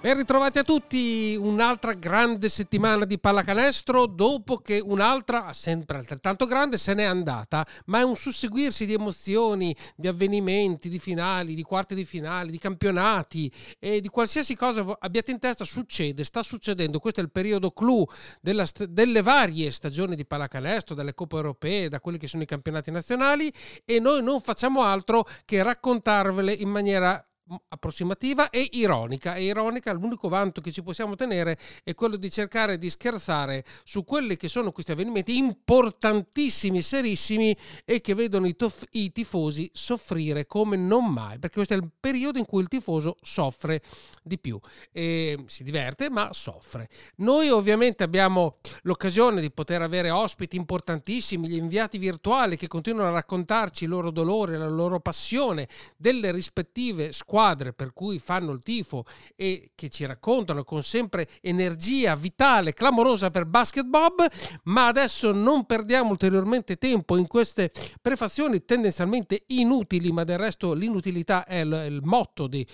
Ben ritrovati a tutti, un'altra grande settimana di pallacanestro dopo che un'altra, sempre altrettanto grande, se n'è andata, ma è un susseguirsi di emozioni, di avvenimenti, di finali, di quarti di finale, di campionati e di qualsiasi cosa abbiate in testa succede, sta succedendo. Questo è il periodo clou delle varie stagioni di pallacanestro, dalle coppe europee, da quelli che sono i campionati nazionali, e noi non facciamo altro che raccontarvele in maniera approssimativa e ironica. È ironica, l'unico vanto che ci possiamo tenere è quello di cercare di scherzare su quelli che sono questi avvenimenti importantissimi, serissimi, e che vedono i tifosi soffrire come non mai, perché questo è il periodo in cui il tifoso soffre di più, e si diverte ma soffre. Noi ovviamente abbiamo l'occasione di poter avere ospiti importantissimi, gli inviati virtuali che continuano a raccontarci il loro dolore, la loro passione delle rispettive squadre per cui fanno il tifo e che ci raccontano con sempre energia vitale, clamorosa per Basket Bob. Ma adesso non perdiamo ulteriormente tempo in queste prefazioni tendenzialmente inutili, ma del resto l'inutilità è il motto che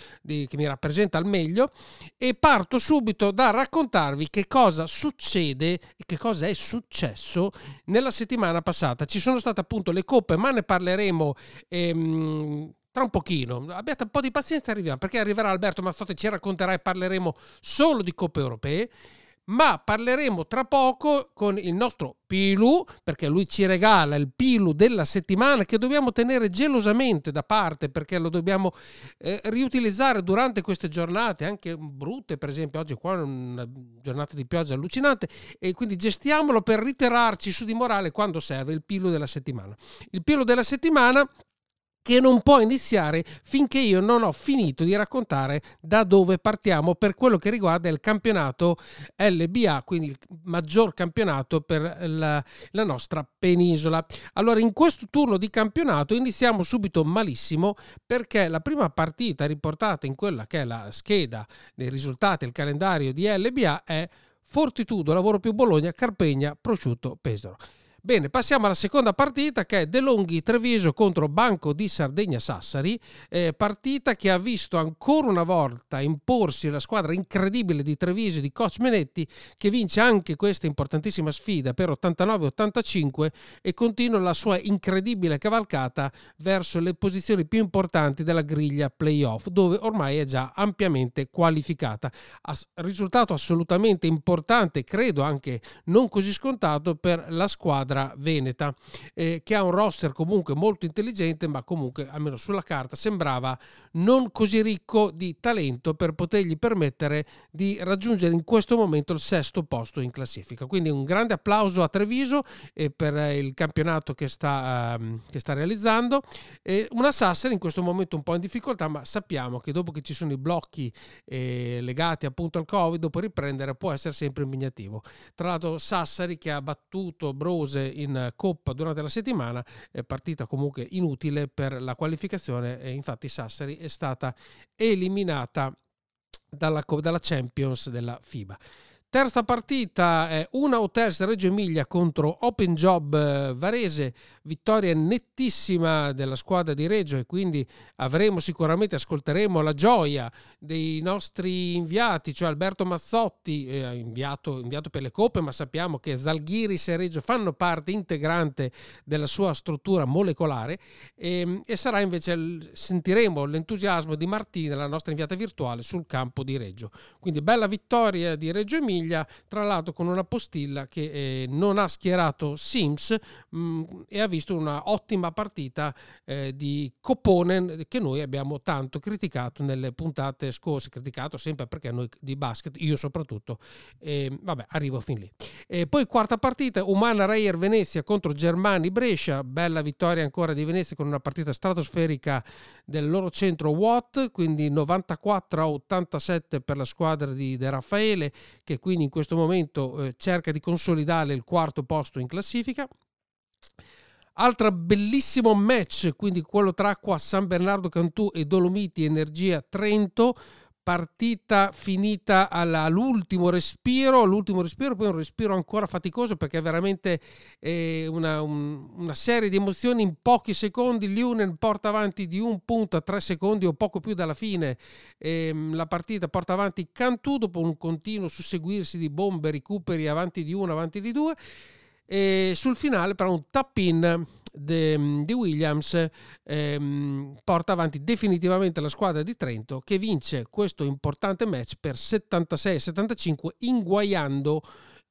mi rappresenta al meglio, e parto subito da raccontarvi che cosa succede e che cosa è successo nella settimana passata. Ci sono state appunto le coppe, ma ne parleremo tra un pochino, abbiate un po' di pazienza, arriviamo, perché arriverà Alberto Mazzotti, ci racconterà e parleremo solo di coppe europee, ma parleremo tra poco con il nostro Pilu, perché lui ci regala il Pilu della settimana che dobbiamo tenere gelosamente da parte, perché lo dobbiamo riutilizzare durante queste giornate anche brutte. Per esempio oggi qua è una giornata di pioggia allucinante, e quindi gestiamolo per ritirarci su di morale quando serve il Pilu della settimana. Il Pilu della settimana che non può iniziare finché io non ho finito di raccontare da dove partiamo per quello che riguarda il campionato LBA, quindi il maggior campionato per la nostra penisola. Allora, in questo turno di campionato iniziamo subito malissimo, perché la prima partita riportata in quella che è la scheda dei risultati, il calendario di LBA, è Fortitudo, Lavoro più Bologna, Carpegna, Prosciutto Pesaro. Bene, passiamo alla seconda partita, che è De Longhi Treviso contro Banco di Sardegna Sassari, partita che ha visto ancora una volta imporsi la squadra incredibile di Treviso di coach Menetti, che vince anche questa importantissima sfida per 89-85 e continua la sua incredibile cavalcata verso le posizioni più importanti della griglia playoff, dove ormai è già ampiamente qualificata. Risultato assolutamente importante, credo anche non così scontato per la squadra veneta, che ha un roster comunque molto intelligente, ma comunque almeno sulla carta sembrava non così ricco di talento per potergli permettere di raggiungere in questo momento il sesto posto in classifica. Quindi un grande applauso a Treviso per il campionato che sta realizzando, una Sassari in questo momento un po' in difficoltà, ma sappiamo che dopo che ci sono i blocchi legati appunto al Covid, dopo riprendere può essere sempre impegnativo. Tra l'altro Sassari che ha battuto Brose in Coppa durante la settimana, partita comunque inutile per la qualificazione, e infatti Sassari è stata eliminata dalla Champions della FIBA. Terza partita è Unahotels Reggio Emilia contro Open Job Varese, vittoria nettissima della squadra di Reggio, e quindi ascolteremo la gioia dei nostri inviati, cioè Alberto Mazzotti, inviato per le coppe, ma sappiamo che Zalgiris e Reggio fanno parte integrante della sua struttura molecolare, e sarà invece, sentiremo l'entusiasmo di Martina, la nostra inviata virtuale, sul campo di Reggio. Quindi bella vittoria di Reggio Emilia Emilia, tra l'altro con una postilla che non ha schierato Sims e ha visto una ottima partita di Koponen, che noi abbiamo tanto criticato nelle puntate scorse, criticato sempre perché noi di basket, io soprattutto, vabbè, arrivo fin lì. Poi quarta partita, Umana Reyer Venezia contro Germani Brescia, bella vittoria ancora di Venezia con una partita stratosferica del loro centro Watt, quindi 94-87 per la squadra di De Raffaele, che quindi in questo momento cerca di consolidare il quarto posto in classifica. Altro bellissimo match, quindi quello tra Acqua San Bernardo Cantù e Dolomiti Energia Trento, partita finita all'ultimo respiro, poi un respiro ancora faticoso perché è veramente una serie di emozioni in pochi secondi. Liunen porta avanti di un punto a 3 secondi o poco più dalla fine, la partita porta avanti Cantù dopo un continuo susseguirsi di bombe, recuperi avanti di uno, avanti di due, e sul finale però un tap-in di Williams porta avanti definitivamente la squadra di Trento, che vince questo importante match per 76-75, inguaiando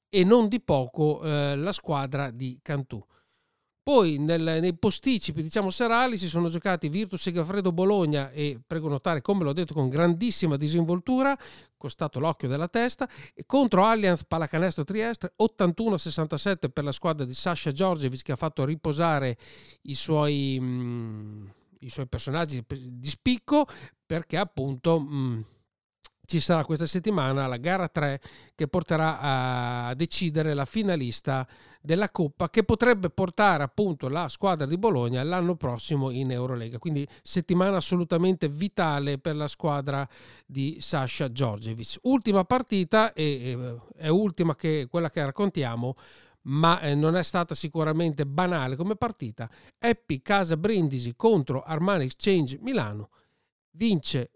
e non di poco la squadra di Cantù. Poi nei posticipi, diciamo, serali si sono giocati Virtus Segafredo Bologna e, prego notare, come l'ho detto con grandissima disinvoltura, costato l'occhio della testa, contro Allianz Pallacanestro Trieste, 81-67 per la squadra di Sasha Georgievic, che ha fatto riposare i suoi personaggi di spicco, perché appunto ci sarà questa settimana la gara 3 che porterà a decidere la finalista della Coppa, che potrebbe portare appunto la squadra di Bologna l'anno prossimo in Eurolega. Quindi settimana assolutamente vitale per la squadra di Sasha Georgievic. Ultima partita, e è ultima che quella che raccontiamo, ma non è stata sicuramente banale come partita. Happy Casa Brindisi contro Armani Exchange Milano. Vince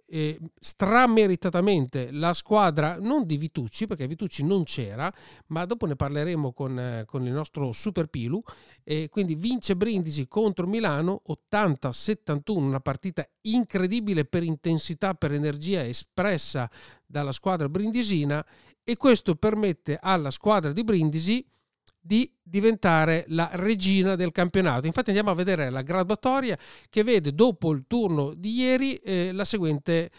strameritatamente la squadra non di Vitucci, perché Vitucci non c'era, ma dopo ne parleremo con il nostro Super Pilu, e quindi vince Brindisi contro Milano 80-71, una partita incredibile per intensità, per energia espressa dalla squadra brindisina, e questo permette alla squadra di Brindisi di diventare la regina del campionato. Infatti andiamo a vedere la graduatoria, che vede dopo il turno di ieri le seguenti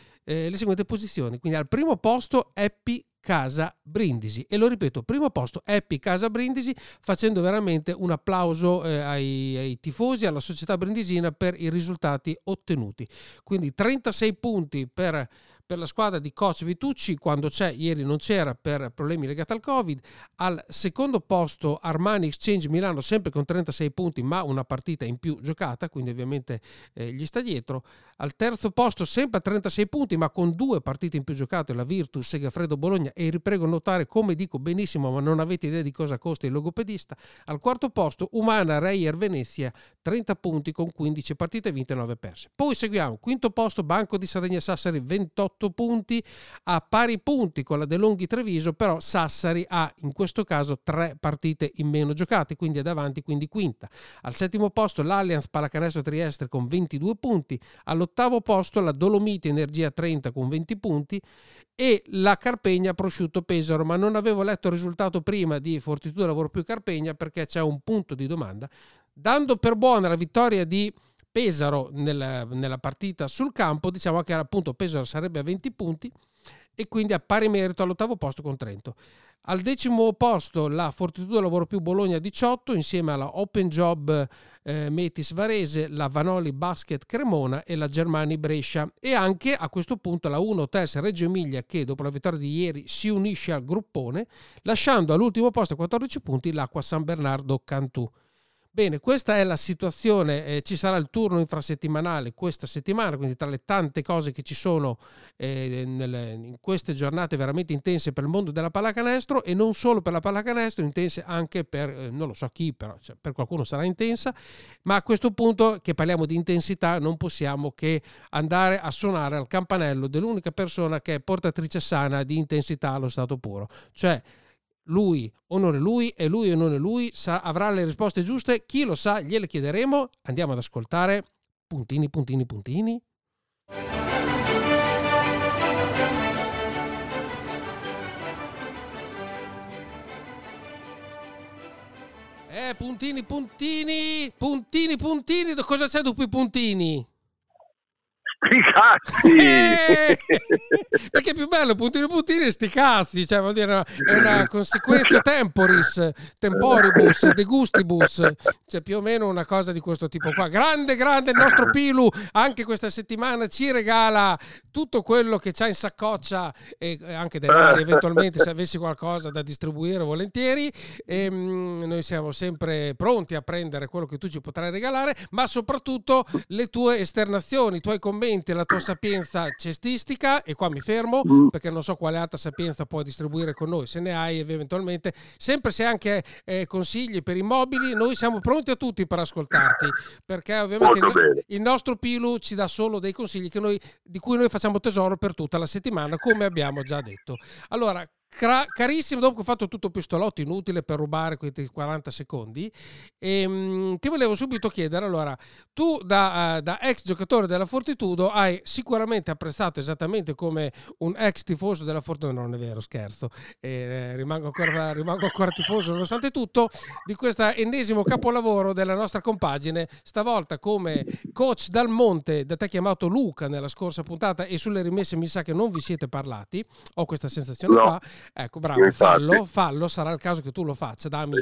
posizioni. Quindi al primo posto Happy Casa Brindisi, e lo ripeto, primo posto Happy Casa Brindisi, facendo veramente un applauso ai tifosi, alla società brindisina per i risultati ottenuti. Quindi 36 punti per la squadra di coach Vitucci, quando c'è, ieri non c'era per problemi legati al Covid. Al secondo posto Armani Exchange Milano, sempre con 36 punti, ma una partita in più giocata, quindi ovviamente gli sta dietro. Al terzo posto, sempre a 36 punti, ma con 2 partite in più giocate, la Virtus Segafredo Bologna, e riprego notare come dico benissimo, ma non avete idea di cosa costa il logopedista. Al quarto posto Umana Reyer Venezia, 30 punti con 15 partite vinte e 9 perse. Poi seguiamo, quinto posto Banco di Sardegna Sassari, 28 punti, a pari punti con la De Longhi Treviso, però Sassari ha in questo caso 3 partite in meno giocate, quindi è davanti, quindi quinta. Al settimo posto l'Allianz Pallacanestro Trieste con 22 punti, all'ottavo posto la Dolomiti Energia 30 con 20 punti e la Carpegna Prosciutto Pesaro, ma non avevo letto il risultato prima di Fortitudo Lavoro più Carpegna perché c'è un punto di domanda, dando per buona la vittoria di Pesaro nella partita sul campo. Diciamo che appunto Pesaro sarebbe a 20 punti e quindi a pari merito all'ottavo posto con Trento. Al decimo posto la Fortitudo Lavoro più Bologna 18, insieme alla Open Job Metis Varese, la Vanoli Basket Cremona e la Germani Brescia, e anche a questo punto la Unahotels Reggio Emilia, che dopo la vittoria di ieri si unisce al gruppone, lasciando all'ultimo posto a 14 punti l'Acqua San Bernardo Cantù. Bene, questa è la situazione, ci sarà il turno infrasettimanale questa settimana, quindi tra le tante cose che ci sono in queste giornate veramente intense per il mondo della pallacanestro, e non solo per la pallacanestro, intense anche per, non lo so chi, però cioè, per qualcuno sarà intensa, ma a questo punto che parliamo di intensità non possiamo che andare a suonare al campanello dell'unica persona che è portatrice sana di intensità allo stato puro, cioè lui o non è lui, e lui o non è lui, avrà le risposte giuste, chi lo sa, gliele chiederemo. Andiamo ad ascoltare puntini puntini puntini. Puntini, cosa c'è dopo i puntini? Sti cazzi! Perché è più bello puntini e sti cazzi, cioè vuol dire è una conseguenza temporibus, de gustibus, cioè più o meno una cosa di questo tipo qua. Grande il nostro Pilu, anche questa settimana ci regala tutto quello che c'ha in saccoccia e anche dei vari, eventualmente se avessi qualcosa da distribuire volentieri, e noi siamo sempre pronti a prendere quello che tu ci potrai regalare, ma soprattutto le tue esternazioni, i tuoi commenti, la tua sapienza cestistica, e qua mi fermo perché non so quale altra sapienza puoi distribuire con noi, se ne hai eventualmente, sempre se anche consigli per immobili, noi siamo pronti a tutti per ascoltarti, perché ovviamente il nostro Pilu ci dà solo dei consigli di cui noi facciamo tesoro per tutta la settimana, come abbiamo già detto. Allora carissimo, dopo che ho fatto tutto pistolotto inutile per rubare quei 40 secondi, ti volevo subito chiedere, allora tu da ex giocatore della Fortitudo hai sicuramente apprezzato, esattamente come un ex tifoso della Fortitudo, non è vero, scherzo, rimango ancora tifoso nonostante tutto, di questo ennesimo capolavoro della nostra compagine, stavolta come coach Dal Monte, da te chiamato Luca nella scorsa puntata, e sulle rimesse mi sa che non vi siete parlati, ho questa sensazione qua. Ecco, bravo, infatti, fallo, sarà il caso che tu lo faccia, dammi. È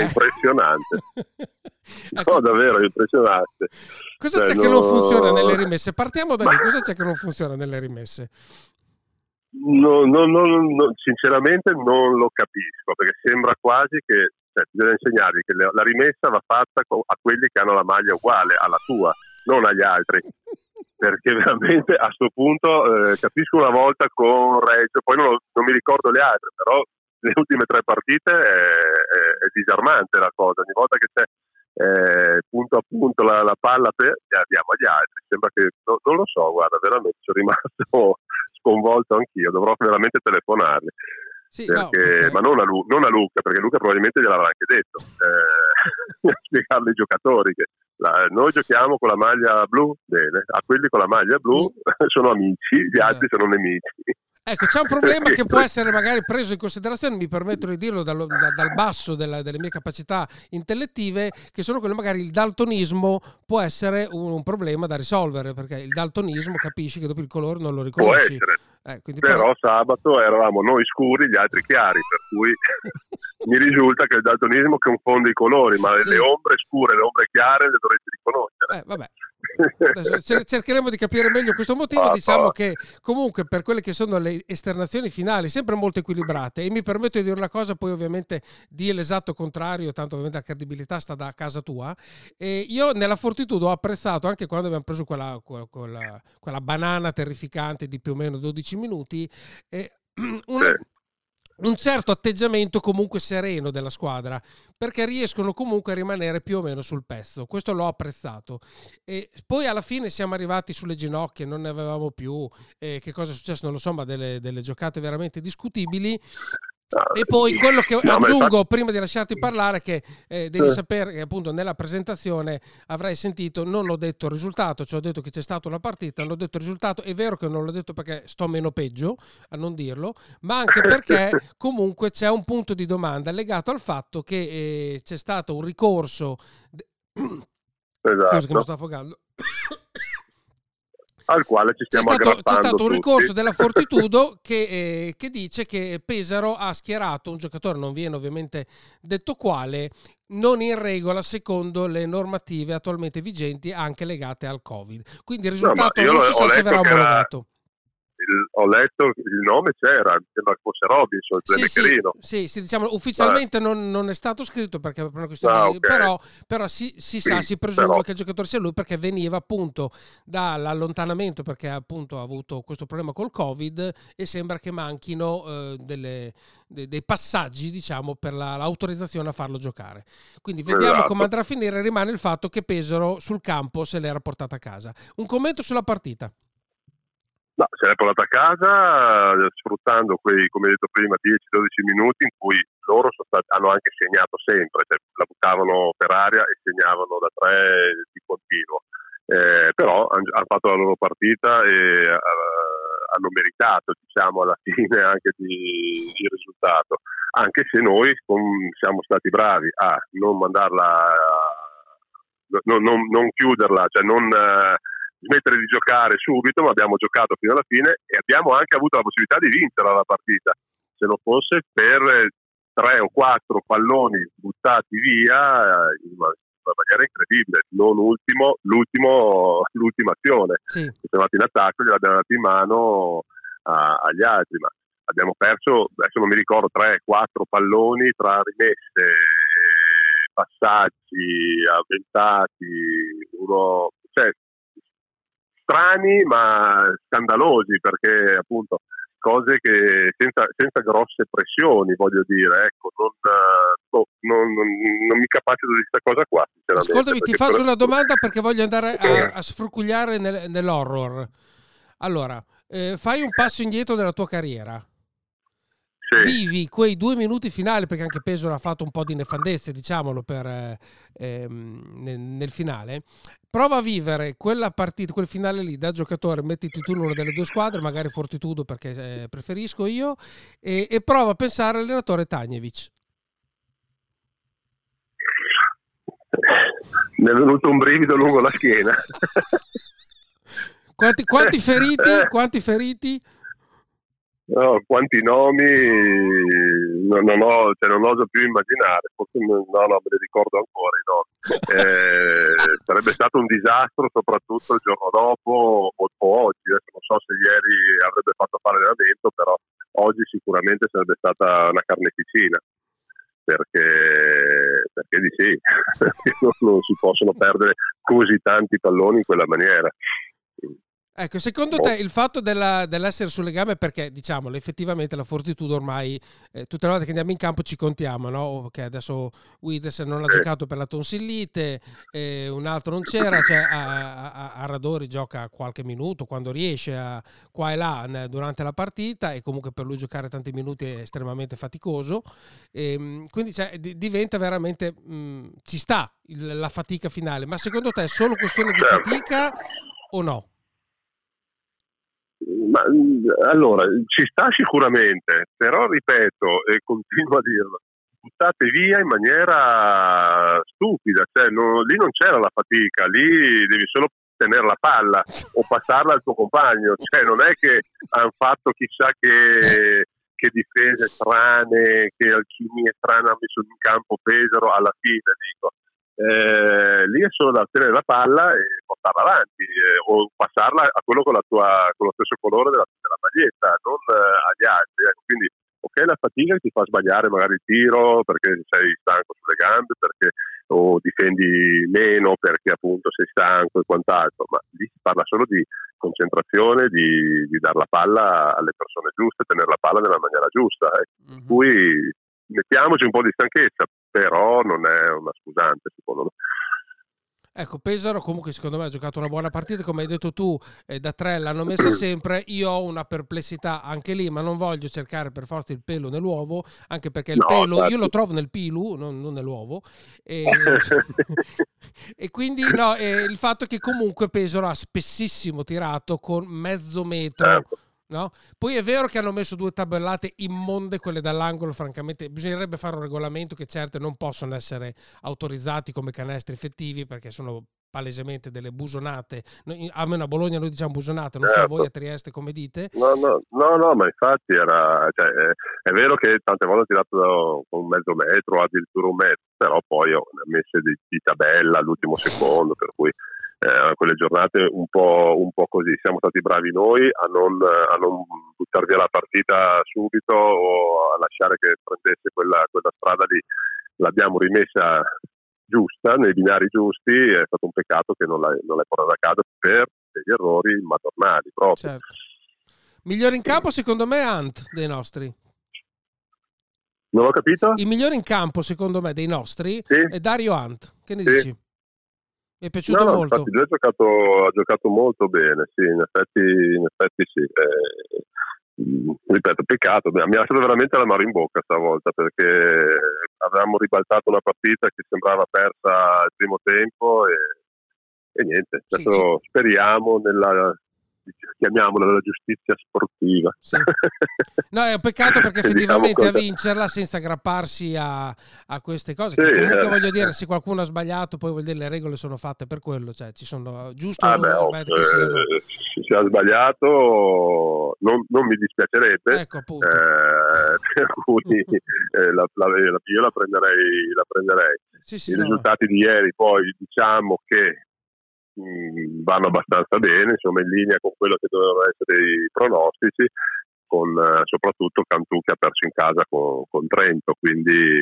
impressionante. Ecco. No, davvero, è impressionante. Cosa c'è che non funziona nelle rimesse? Partiamo da lì, cosa c'è che non funziona nelle rimesse? No, sinceramente non lo capisco, perché sembra quasi che, cioè, bisogna insegnargli che la rimessa va fatta a quelli che hanno la maglia uguale alla tua, non agli altri. Perché veramente a sto punto capisco una volta con Reggio, poi non mi ricordo le altre, però le ultime 3 partite è disarmante la cosa, ogni volta che c'è punto a punto la palla per andiamo agli altri, sembra che non lo so, guarda, veramente sono rimasto sconvolto anch'io, dovrò veramente telefonarli. Sì, perché, no, ma non a Luca, perché Luca probabilmente gliel'avrà anche detto, spiegarle ai giocatori che noi giochiamo con la maglia blu, bene, a quelli con la maglia blu sono amici, gli altri sono nemici. Ecco, c'è un problema che può essere magari preso in considerazione, mi permetto di dirlo dal basso delle mie capacità intellettive, che sono quelle, magari il daltonismo può essere un problema da risolvere, perché il daltonismo capisci che dopo il colore non lo riconosci. Può essere, però sabato eravamo noi scuri, gli altri chiari, per cui mi risulta che il daltonismo confonde i colori, ma sì, le ombre scure, le ombre chiare le dovresti riconoscere. Vabbè. Adesso cercheremo di capire meglio questo motivo, diciamo che comunque per quelle che sono le esternazioni finali sempre molto equilibrate, e mi permetto di dire una cosa, poi ovviamente di l'esatto contrario, tanto ovviamente la credibilità sta da casa tua, e io nella Fortitudo ho apprezzato anche quando abbiamo preso quella banana terrificante di più o meno 12 minuti un certo atteggiamento comunque sereno della squadra, perché riescono comunque a rimanere più o meno sul pezzo, questo l'ho apprezzato, e poi alla fine siamo arrivati sulle ginocchia, non ne avevamo più, che cosa è successo non lo so, ma delle giocate veramente discutibili. E poi quello che aggiungo prima di lasciarti parlare, che devi sapere che appunto nella presentazione avrai sentito, non ho detto il risultato, cioè ho detto che c'è stata una partita, non ho detto il risultato, è vero che non l'ho detto perché sto meno peggio a non dirlo, ma anche perché comunque c'è un punto di domanda legato al fatto che c'è stato un ricorso, esatto, cosa che mi sto affogando, al quale ci stiamo aggrappando. C'è stato un ricorso della Fortitudo che dice che Pesaro ha schierato un giocatore, non viene ovviamente detto quale, non in regola secondo le normative attualmente vigenti anche legate al Covid. Quindi il risultato non si sa se verrà omologato. Ho letto il nome, c'era, sembra fosse Robinson, sì, diciamo ufficialmente non è stato scritto perché per una questione okay. però si sa, si presume che il giocatore sia lui, perché veniva appunto dall'allontanamento, perché appunto ha avuto questo problema col Covid, e sembra che manchino dei passaggi, diciamo, per l'autorizzazione a farlo giocare. Quindi vediamo come andrà a finire, rimane il fatto che Pesaro sul campo se l'era portata a casa. Un commento sulla partita. No, se l'è portata a casa sfruttando quei, come detto prima, 10-12 minuti in cui loro hanno anche segnato sempre, cioè la buttavano per aria e segnavano da 3 di continuo, però hanno fatto la loro partita e hanno meritato, diciamo, alla fine anche il risultato. anche se noi siamo stati bravi a non mandarla, non chiuderla, cioè non smettere di giocare subito, ma abbiamo giocato fino alla fine e abbiamo anche avuto la possibilità di vincere la partita, se non fosse per 3 o 4 palloni buttati via in una maniera incredibile, non l'ultima azione, sì. Siamo andati in attacco, gliel'abbiamo dati in mano agli altri, ma abbiamo perso, adesso non mi ricordo, 3 o 4 palloni tra rimesse, passaggi avventati, uno, cioè, strani ma scandalosi, perché appunto cose che senza grosse pressioni, voglio dire, ecco, non mi capacito di questa cosa qua, sinceramente. Ascoltami, ti faccio una domanda perché voglio andare a sfrucugliare nell'horror. Allora, fai un passo indietro nella tua carriera, sì. Vivi quei 2 minuti finali, perché anche Pesaro ha fatto un po' di nefandezze, diciamolo, per, nel finale. Prova a vivere quella partita, quel finale lì da giocatore, mettiti tu in una delle 2 squadre, magari Fortitudo perché preferisco io, e prova a pensare all'allenatore Tanjevic. Mi è venuto un brivido lungo la schiena. Quanti feriti? Quanti feriti? No, quanti nomi non oso più immaginare, forse no, me li ricordo ancora, no. Sarebbe stato un disastro soprattutto il giorno dopo o oggi, adesso non so se ieri avrebbe fatto fare l'allenamento, però oggi sicuramente sarebbe stata una carneficina, perché di sì, non si possono perdere così tanti palloni in quella maniera. Ecco, secondo te il fatto dell'essere sul legame, perché diciamolo, effettivamente la Fortitudo ormai tutte le volte che andiamo in campo ci contiamo, no? Che adesso Wides non ha giocato per la tonsillite, un altro non c'era, cioè a Radori gioca qualche minuto quando riesce qua e là durante la partita, e comunque per lui giocare tanti minuti è estremamente faticoso, quindi cioè, diventa veramente ci sta la fatica finale, ma secondo te è solo questione di fatica o no? Ma, allora, ci sta sicuramente, però ripeto e continuo a dirlo, buttate via in maniera stupida, cioè, lì non c'era la fatica, lì devi solo tenere la palla o passarla al tuo compagno, cioè non è che hanno fatto chissà che difese strane, che alchimie strane ha messo in campo Pesaro alla fine, dico. Lì è solo da tenere la palla e portarla avanti, o passarla a quello con lo stesso colore della maglietta, non agli altri, ecco. Quindi ok, la fatica ti fa sbagliare magari il tiro perché sei stanco sulle gambe, perché o difendi meno perché appunto sei stanco e quant'altro, ma lì si parla solo di concentrazione, di dare la palla alle persone giuste, tenere la palla nella maniera giusta, per cui mettiamoci un po' di stanchezza, però non è una scusante, secondo me. Ecco, Pesaro comunque secondo me ha giocato una buona partita, come hai detto tu, da 3 l'hanno messa sempre. Io ho una perplessità anche lì, ma non voglio cercare per forza il pelo nell'uovo, anche perché il pelo certo. Io lo trovo nel Pilu, non nell'uovo, e quindi no, il fatto che comunque Pesaro ha spessissimo tirato con mezzo metro, certo. No? Poi è vero che hanno messo 2 tabellate immonde, quelle dall'angolo, francamente bisognerebbe fare un regolamento che certe non possono essere autorizzati come canestri effettivi, perché sono palesemente delle busonate, almeno a Bologna noi diciamo busonate, non so voi a Trieste come dite. No, ma infatti era, cioè, è vero che tante volte ho tirato con mezzo metro, addirittura 1 metro, però poi ho messo di tabella all'ultimo secondo, per cui quelle giornate un po' così, siamo stati bravi noi a non buttar via la partita subito o a lasciare che prendesse quella strada lì, l'abbiamo rimessa giusta, nei binari giusti, è stato un peccato che non l'hai portata a casa per degli errori madornali proprio. Certo. Migliore in campo secondo me Ant dei nostri. Non ho capito? Il migliore in campo secondo me dei nostri, sì, è Dario Ant, che ne dici? Mi è piaciuto molto. Infatti lui ha giocato molto bene, sì, in effetti sì. Ripeto, peccato, mi ha lasciato veramente l'amaro in bocca stavolta, perché avevamo ribaltato una partita che sembrava persa al primo tempo e niente, adesso sì. Speriamo nella giustizia, chiamiamola la giustizia sportiva. Sì. No, è un peccato perché effettivamente diciamo a vincerla senza aggrapparsi a queste cose, sì, che comunque voglio dire, se qualcuno ha sbagliato poi vuol dire le regole sono fatte per quello, cioè ci sono giusto se ha sbagliato non mi dispiacerebbe, ecco, io la prenderei. Sì, sì, i risultati di ieri poi diciamo che vanno abbastanza bene, insomma, in linea con quello che dovevano essere i pronostici, con soprattutto Cantù che ha perso in casa con Trento, quindi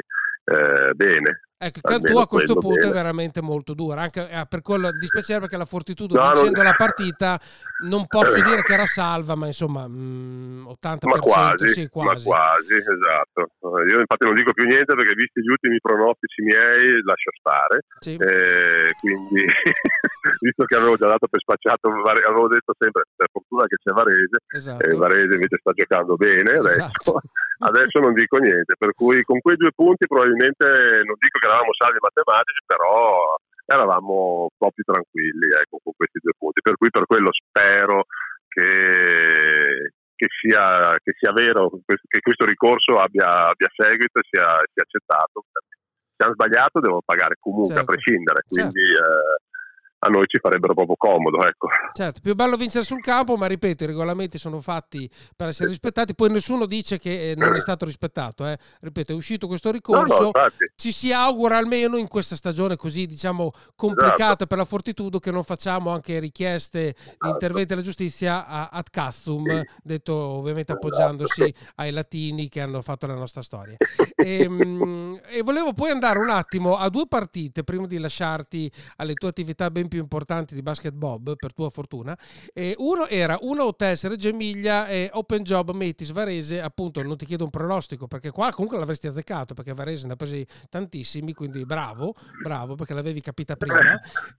bene. Ecco, Cantù a questo punto bene. È veramente molto dura, anche per quello di dispiacere perché la Fortitudo vincendo la partita non posso dire che era salva, ma insomma 80%, ma quasi, sì, quasi. Ma quasi, esatto. Io infatti non dico più niente perché visti gli ultimi pronostici miei lascio stare, sì. Quindi visto che avevo già dato per spacciato, avevo detto sempre per fortuna che c'è Varese, esatto. Varese invece sta giocando bene adesso. Esatto. Adesso non dico niente, per cui con quei 2 punti probabilmente non dico che eravamo salvi matematici, però eravamo un po' più tranquilli, ecco, con questi 2 punti, per cui per quello spero che sia vero, che questo ricorso abbia seguito e sia accettato. Se hanno sbagliato devono pagare comunque, certo. A prescindere, quindi certo. A noi ci farebbero proprio comodo, ecco. Certo, più bello vincere sul campo, ma ripeto, i regolamenti sono fatti per essere rispettati, poi nessuno dice che non è stato rispettato, eh. Ripeto, è uscito questo ricorso, no, infatti. Ci si augura almeno in questa stagione così, diciamo, complicata, esatto. Per la Fortitudo, che non facciamo anche richieste di intervento alla giustizia ad castum, sì. Detto ovviamente appoggiandosi ai latini che hanno fatto la nostra storia. E volevo poi andare un attimo a 2 partite, prima di lasciarti alle tue attività ben più importanti di basket bob, per tua fortuna. Uno era Unahotels Reggio Emilia e Open Job Metis Varese. Appunto, non ti chiedo un pronostico perché qua comunque l'avresti azzeccato, perché Varese ne ha presi tantissimi, quindi bravo perché l'avevi capita prima,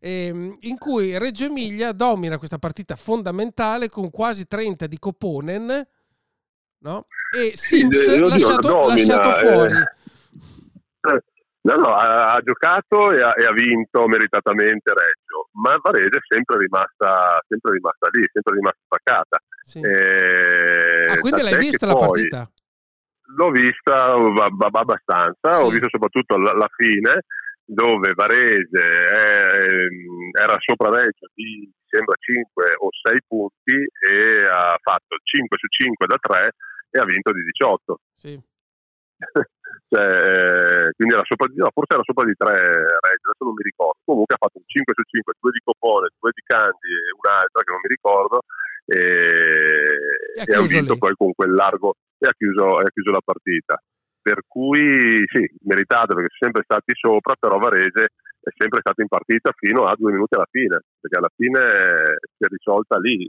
in cui Reggio Emilia domina questa partita fondamentale con quasi 30 di Koponen, no? E Sims lasciato fuori. No, ha giocato e ha vinto meritatamente Reggio, ma Varese è sempre rimasta lì, sempre rimasta spaccata. Sì. Quindi l'hai vista la partita? L'ho vista abbastanza, sì. Ho visto soprattutto la fine, dove Varese era sopra Reggio di sembra 5 o 6 punti e ha fatto 5 su 5 da 3 e ha vinto di 18. Sì. Cioè, quindi era sopra di, no, forse era sopra di 3 Reggio, adesso non mi ricordo, comunque ha fatto un 5 su 5, 2 di Copone, 2 di Candi e un'altra che non mi ricordo, e ha vinto lì. Poi con quel largo e ha chiuso la partita, per cui sì, meritato perché sono sempre stati sopra, però Varese è sempre stato in partita fino a 2 minuti alla fine, perché alla fine si è risolta lì,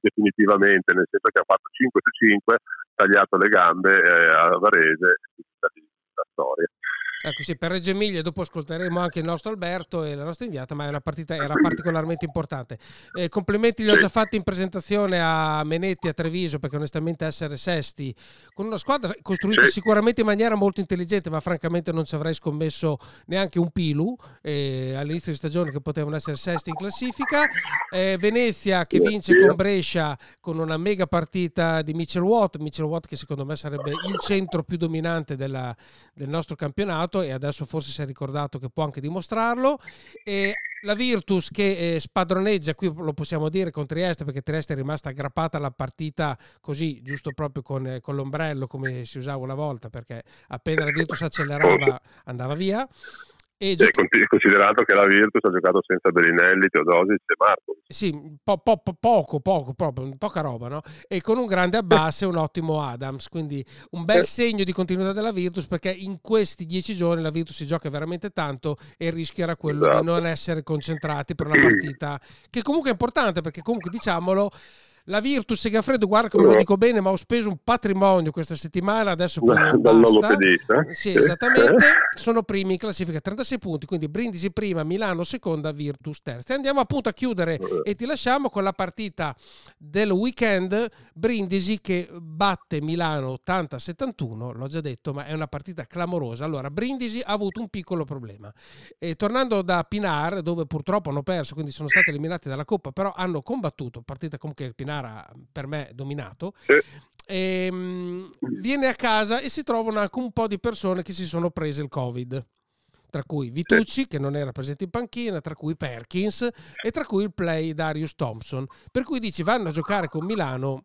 definitivamente, nel senso che ha fatto 5 su 5, tagliato le gambe a Varese, la storia. Ecco, sì, per Reggio Emilia dopo ascolteremo anche il nostro Alberto e la nostra inviata, ma è una partita era particolarmente importante. Complimenti li ho già fatti in presentazione a Menetti, a Treviso, perché onestamente essere sesti con una squadra costruita sicuramente in maniera molto intelligente, ma francamente non ci avrei scommesso neanche un Pilu all'inizio di stagione che potevano essere sesti in classifica. Venezia che vince con Brescia con una mega partita di Mitchell Watt, che secondo me sarebbe il centro più dominante del nostro campionato, e adesso forse si è ricordato che può anche dimostrarlo. E la Virtus che spadroneggia, qui lo possiamo dire, con Trieste, perché Trieste è rimasta aggrappata alla partita così, giusto proprio con l'ombrello, come si usava una volta, perché appena la Virtus accelerava andava via. Considerato che la Virtus ha giocato senza Berinelli, Teodosic e Marco. Sì, poca roba, no? E con un grande Abbas e un ottimo Adams, quindi un bel segno di continuità della Virtus, perché in questi 10 giorni la Virtus si gioca veramente tanto e il rischio era quello, esatto, di non essere concentrati per una partita che comunque è importante, perché comunque, diciamolo, la Virtus Segafredo, guarda come lo dico bene, ma ho speso un patrimonio questa settimana, adesso poi non basta. Sì, esattamente, sono primi in classifica, 36 punti, quindi Brindisi prima, Milano seconda, Virtus terza. E andiamo appunto a chiudere e ti lasciamo con la partita del weekend, Brindisi che batte Milano 80-71, l'ho già detto, ma è una partita clamorosa. Allora, Brindisi ha avuto un piccolo problema. E tornando da Pinar, dove purtroppo hanno perso, quindi sono stati eliminati dalla Coppa, però hanno combattuto, partita comunque Pinar Marinara per me dominato, viene a casa e si trovano anche un po' di persone che si sono prese il Covid, tra cui Vitucci, che non era presente in panchina, tra cui Perkins e tra cui il play Darius Thompson. Per cui dici, vanno a giocare con Milano.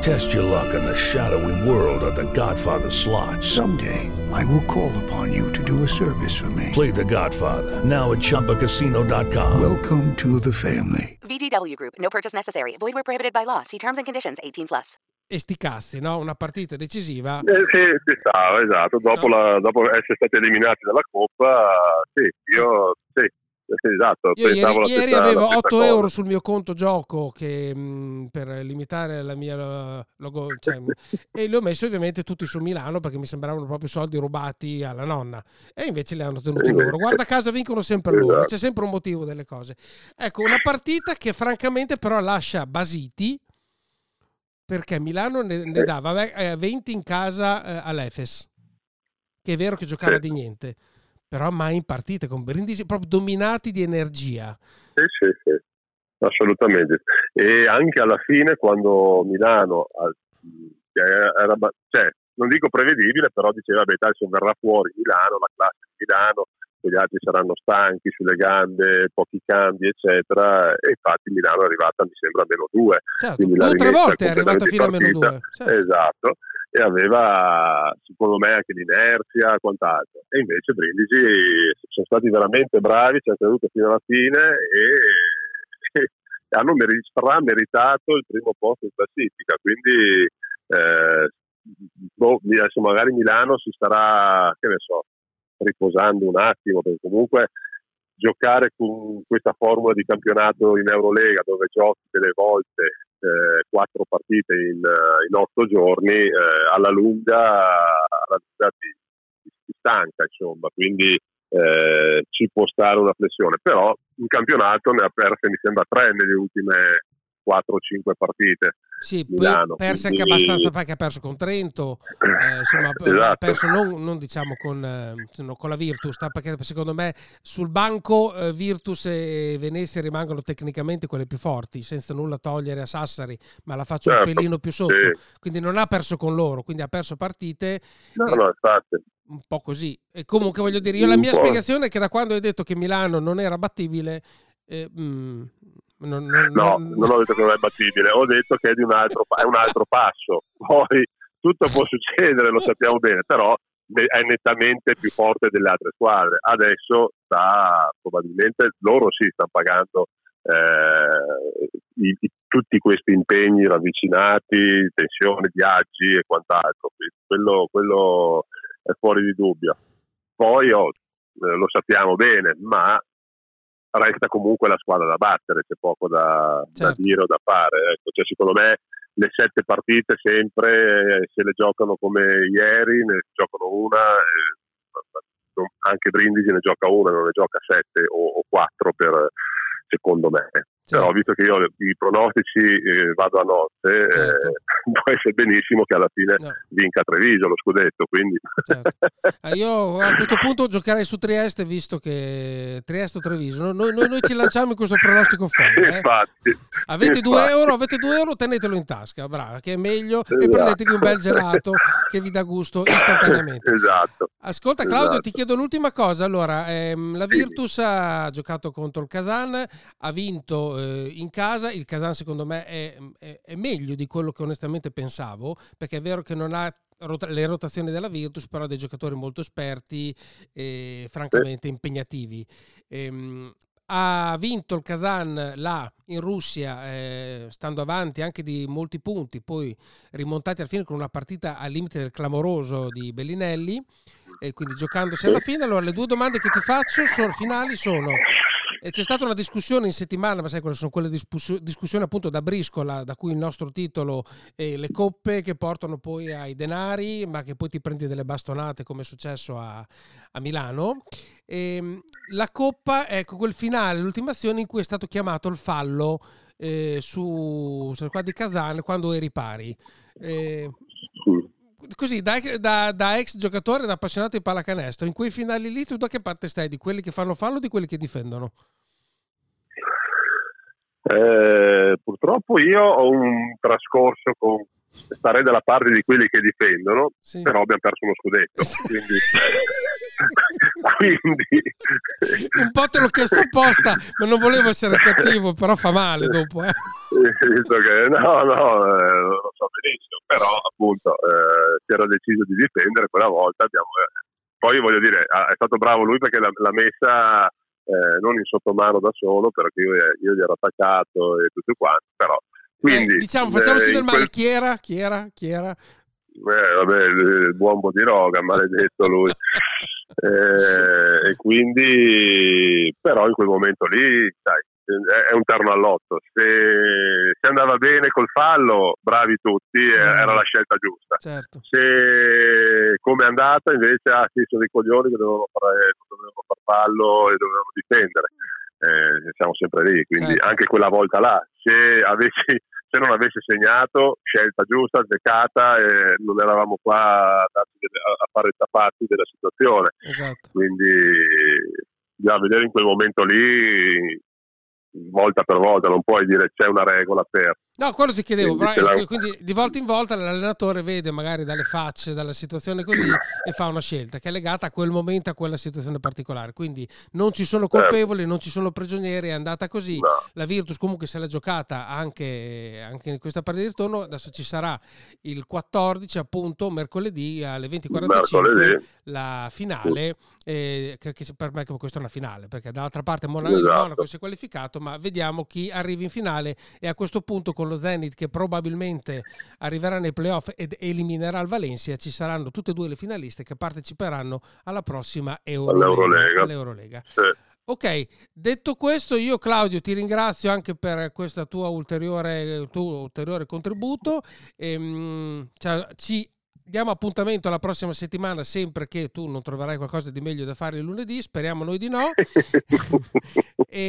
Test your luck in the shadowy world of The Godfather slot. Someday, I will call upon you to do a service for me. Play The Godfather, now at ChumbaCasino.com. Welcome to the family. VGW Group, no purchase necessary. Void where prohibited by law. See terms and conditions, 18+. E sti cazzi, no? Una partita decisiva. Sì, si stava, esatto. Dopo, no? Dopo essere stati eliminati dalla Coppa, sì, io... Sì. Esatto, io ieri avevo 8 cosa. Euro sul mio conto gioco che, per limitare la mia logo, cioè, e li ho messi ovviamente tutti su Milano perché mi sembravano proprio soldi rubati alla nonna e invece li hanno tenuti loro. Guarda casa, vincono sempre loro, esatto. C'è sempre un motivo delle cose. Ecco, una partita che francamente però lascia basiti perché Milano ne dava 20 in casa all'Efes, che è vero che giocava di niente, però mai in partita con Brindisi, proprio dominati di energia. Sì, assolutamente. E anche alla fine, quando Milano era, cioè, non dico prevedibile, però diceva, beh, dai, se verrà fuori Milano, la classe di Milano, gli altri saranno stanchi sulle gambe, pochi cambi, eccetera, e infatti Milano è arrivata, mi sembra, a -2. Certo, due o tre volte è arrivata fino a -2. Certo. Esatto. E aveva, secondo me, anche l'inerzia e quant'altro. E invece Brindisi sono stati veramente bravi, ci hanno tenuto fino alla fine e hanno strameritato il primo posto in classifica. Quindi adesso magari Milano si starà, che ne so, riposando un attimo, perché comunque giocare con questa formula di campionato in Eurolega, dove giochi delle volte 4 partite in 8 giorni, alla lunga ti stanca, insomma, quindi ci può stare una flessione, però in campionato ne ha perse, mi sembra, 3 nelle ultime 4-5 partite. Sì, Milano, poi perse quindi... anche abbastanza, perché ha perso con Trento, insomma, esatto. Ha perso non diciamo con la Virtus, perché secondo me sul banco Virtus e Venezia rimangono tecnicamente quelle più forti, senza nulla togliere a Sassari, ma la faccio un pelino più sotto, sì. Quindi non ha perso con loro, quindi ha perso partite. No, infatti. Un po' così. E comunque voglio dire, io la mia spiegazione è che da quando hai detto che Milano non era battibile... Non ho detto che non è battibile, ho detto che è un altro passo. Poi tutto può succedere, lo sappiamo bene, però è nettamente più forte delle altre squadre. Adesso probabilmente loro stanno pagando tutti questi impegni ravvicinati, tensioni, viaggi e quant'altro. Quello è fuori di dubbio. Poi lo sappiamo bene, ma resta comunque la squadra da battere, c'è poco da dire o da fare, ecco. Cioè, secondo me le 7 partite sempre, se le giocano come ieri, ne giocano una, anche Brindisi ne gioca una, non ne gioca 7 o 4 per, secondo me. Certo. Però visto che io i pronostici vado a notte, certo. Può essere benissimo che alla fine vinca Treviso lo scudetto, quindi certo. Io a questo punto giocherei su Trieste, visto che Trieste o Treviso noi ci lanciamo in questo pronostico folle. Infatti, avete 2 euro, tenetelo in tasca, brava, che è meglio, esatto. E prendetevi un bel gelato che vi dà gusto istantaneamente. Esatto. Ascolta Claudio, esatto. Ti chiedo l'ultima cosa, allora la Virtus ha giocato contro il Kazan, ha vinto in casa. Il Kazan secondo me è meglio di quello che onestamente pensavo, perché è vero che non ha le rotazioni della Virtus, però ha dei giocatori molto esperti e francamente impegnativi. Ha vinto il Kazan là in Russia, stando avanti anche di molti punti, poi rimontati alla fine con una partita al limite del clamoroso di Bellinelli, e quindi giocandosi alla fine. Allora, le due domande che ti faccio sono finali, sono: c'è stata una discussione in settimana, ma sai quelle sono quelle discussioni appunto da briscola, da cui il nostro titolo, le coppe che portano poi ai denari ma che poi ti prendi delle bastonate, come è successo a Milano. La coppa, ecco, quel finale, l'ultimazione in cui è stato chiamato il fallo su qua di Kazan quando eri pari, così da ex giocatore, da appassionato di pallacanestro, in quei finali lì tu da che parte stai? Di quelli che fanno fallo o di quelli che difendono? Purtroppo io ho un trascorso con stare dalla parte di quelli che difendono, sì. Però abbiamo perso uno scudetto, quindi un po' te l'ho chiesto apposta, ma non volevo essere cattivo, però fa male dopo, eh. Lo so benissimo, però appunto si era deciso di difendere quella volta, poi voglio dire, è stato bravo lui perché l'ha messa non in sottomano da solo, perché io gli ero attaccato e tutto quanto, però quindi, diciamo, facciamoci del male, chi era? Vabbè, il buon di Roga, maledetto lui. E quindi, però in quel momento lì, sai, è un terno all'otto. Se andava bene col fallo, bravi tutti, era la scelta giusta. Certo. Se come è andata invece, sì, sono dei coglioni che dovevano far fallo e dovevano difendere. Siamo sempre lì, quindi certo. Anche quella volta là, se non avessi segnato, scelta giusta, azzeccata, non eravamo qua a fare tapparti della situazione, esatto. Quindi bisogna vedere in quel momento lì, volta per volta, non puoi dire c'è una regola per... No, quello ti chiedevo, quindi di volta in volta l'allenatore vede magari dalle facce, dalla situazione così, e fa una scelta che è legata a quel momento, a quella situazione particolare, quindi non ci sono colpevoli, non ci sono prigionieri, è andata così, no. La Virtus comunque se l'ha giocata anche in questa partita di ritorno, adesso ci sarà il 14 appunto mercoledì alle 20:45 la finale, che per me questa è una finale, perché dall'altra parte Monaco si è qualificato, ma vediamo chi arrivi in finale, e a questo punto con lo Zenit che probabilmente arriverà nei playoff ed eliminerà il Valencia, ci saranno tutte e due le finaliste che parteciperanno alla prossima Eurolega. Sì. Ok, detto questo, io Claudio ti ringrazio anche per questo tuo ulteriore contributo, ci diamo appuntamento la prossima settimana, sempre che tu non troverai qualcosa di meglio da fare il lunedì, speriamo noi di no.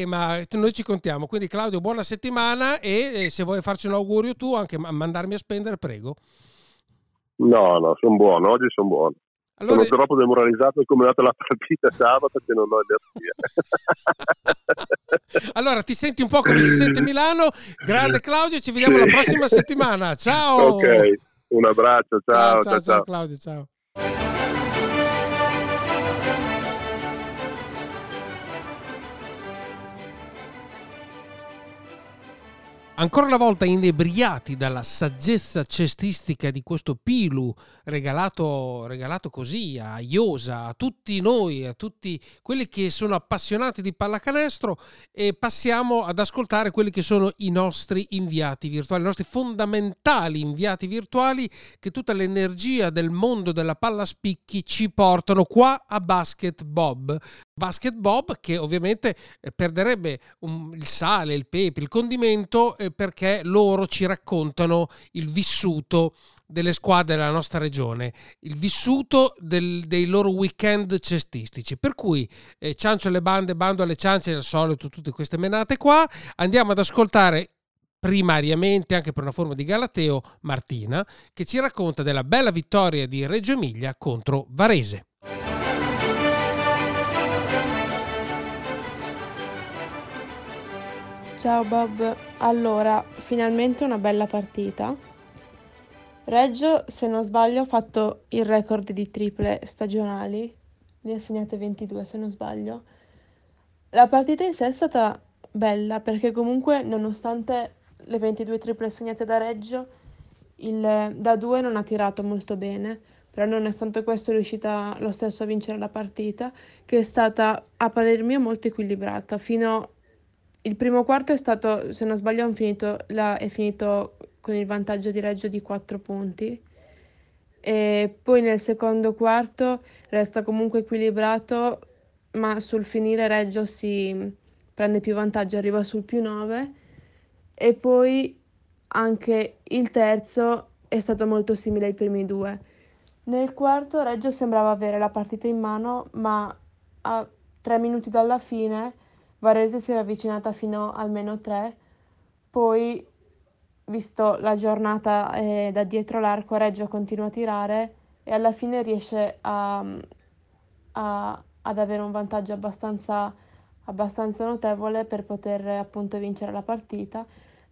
Ma noi ci contiamo, quindi Claudio, buona settimana, e se vuoi farci un augurio tu, anche mandarmi a spendere, prego. No, sono buono, oggi sono buono. Allora... Sono troppo demoralizzato come è andata la partita sabato che non ho energia. Allora ti senti un po' come si sente Milano. Grande Claudio, ci vediamo la prossima settimana. Ciao! Ok, un abbraccio, ciao. Claudio, ciao. Ancora una volta inebriati dalla saggezza cestistica di questo Pilu, regalato così a Iosa, a tutti noi, a tutti quelli che sono appassionati di pallacanestro, e passiamo ad ascoltare quelli che sono i nostri inviati virtuali, i nostri fondamentali inviati virtuali che tutta l'energia del mondo della pallaspicchi ci portano qua a Basket Bob. Basket Bob che ovviamente perderebbe il sale, il pepe, il condimento, perché loro ci raccontano il vissuto delle squadre della nostra regione, il vissuto dei loro weekend cestistici, per cui ciancio alle bande, bando alle ciance, al solito tutte queste menate qua. Andiamo ad ascoltare primariamente, anche per una forma di galateo, Martina, che ci racconta della bella vittoria di Reggio Emilia contro Varese. Ciao Bob, allora finalmente una bella partita. Reggio, se non sbaglio, ha fatto il record di triple stagionali, ne ha segnate 22 se non sbaglio. La partita in sé è stata bella perché comunque nonostante le 22 triple segnate da Reggio, da 2 non ha tirato molto bene, però nonostante questo è riuscita lo stesso a vincere la partita, che è stata a parer mio molto equilibrata. Fino il primo quarto è stato, se non sbaglio, è finito con il vantaggio di Reggio di 4 punti. E poi nel secondo quarto resta comunque equilibrato, ma sul finire Reggio si prende più vantaggio, arriva sul più 9, e poi anche il terzo è stato molto simile ai primi due. Nel quarto Reggio sembrava avere la partita in mano, ma a 3 minuti dalla fine Varese si era avvicinata fino almeno 3, poi, visto la giornata da dietro l'arco, Reggio continua a tirare e alla fine riesce ad avere un vantaggio abbastanza notevole per poter appunto vincere la partita.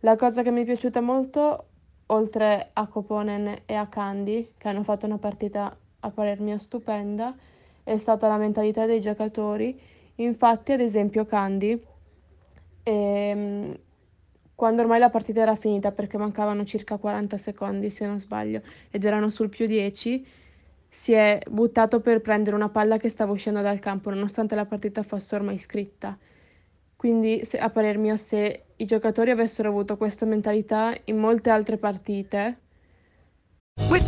La cosa che mi è piaciuta molto, oltre a Koponen e a Kandi, che hanno fatto una partita a parer mio stupenda, è stata la mentalità dei giocatori. Infatti, ad esempio, Kandi, quando ormai la partita era finita, perché mancavano circa 40 secondi se non sbaglio, ed erano sul più 10, si è buttato per prendere una palla che stava uscendo dal campo, nonostante la partita fosse ormai scritta. Quindi, a parer mio, se i giocatori avessero avuto questa mentalità in molte altre partite... With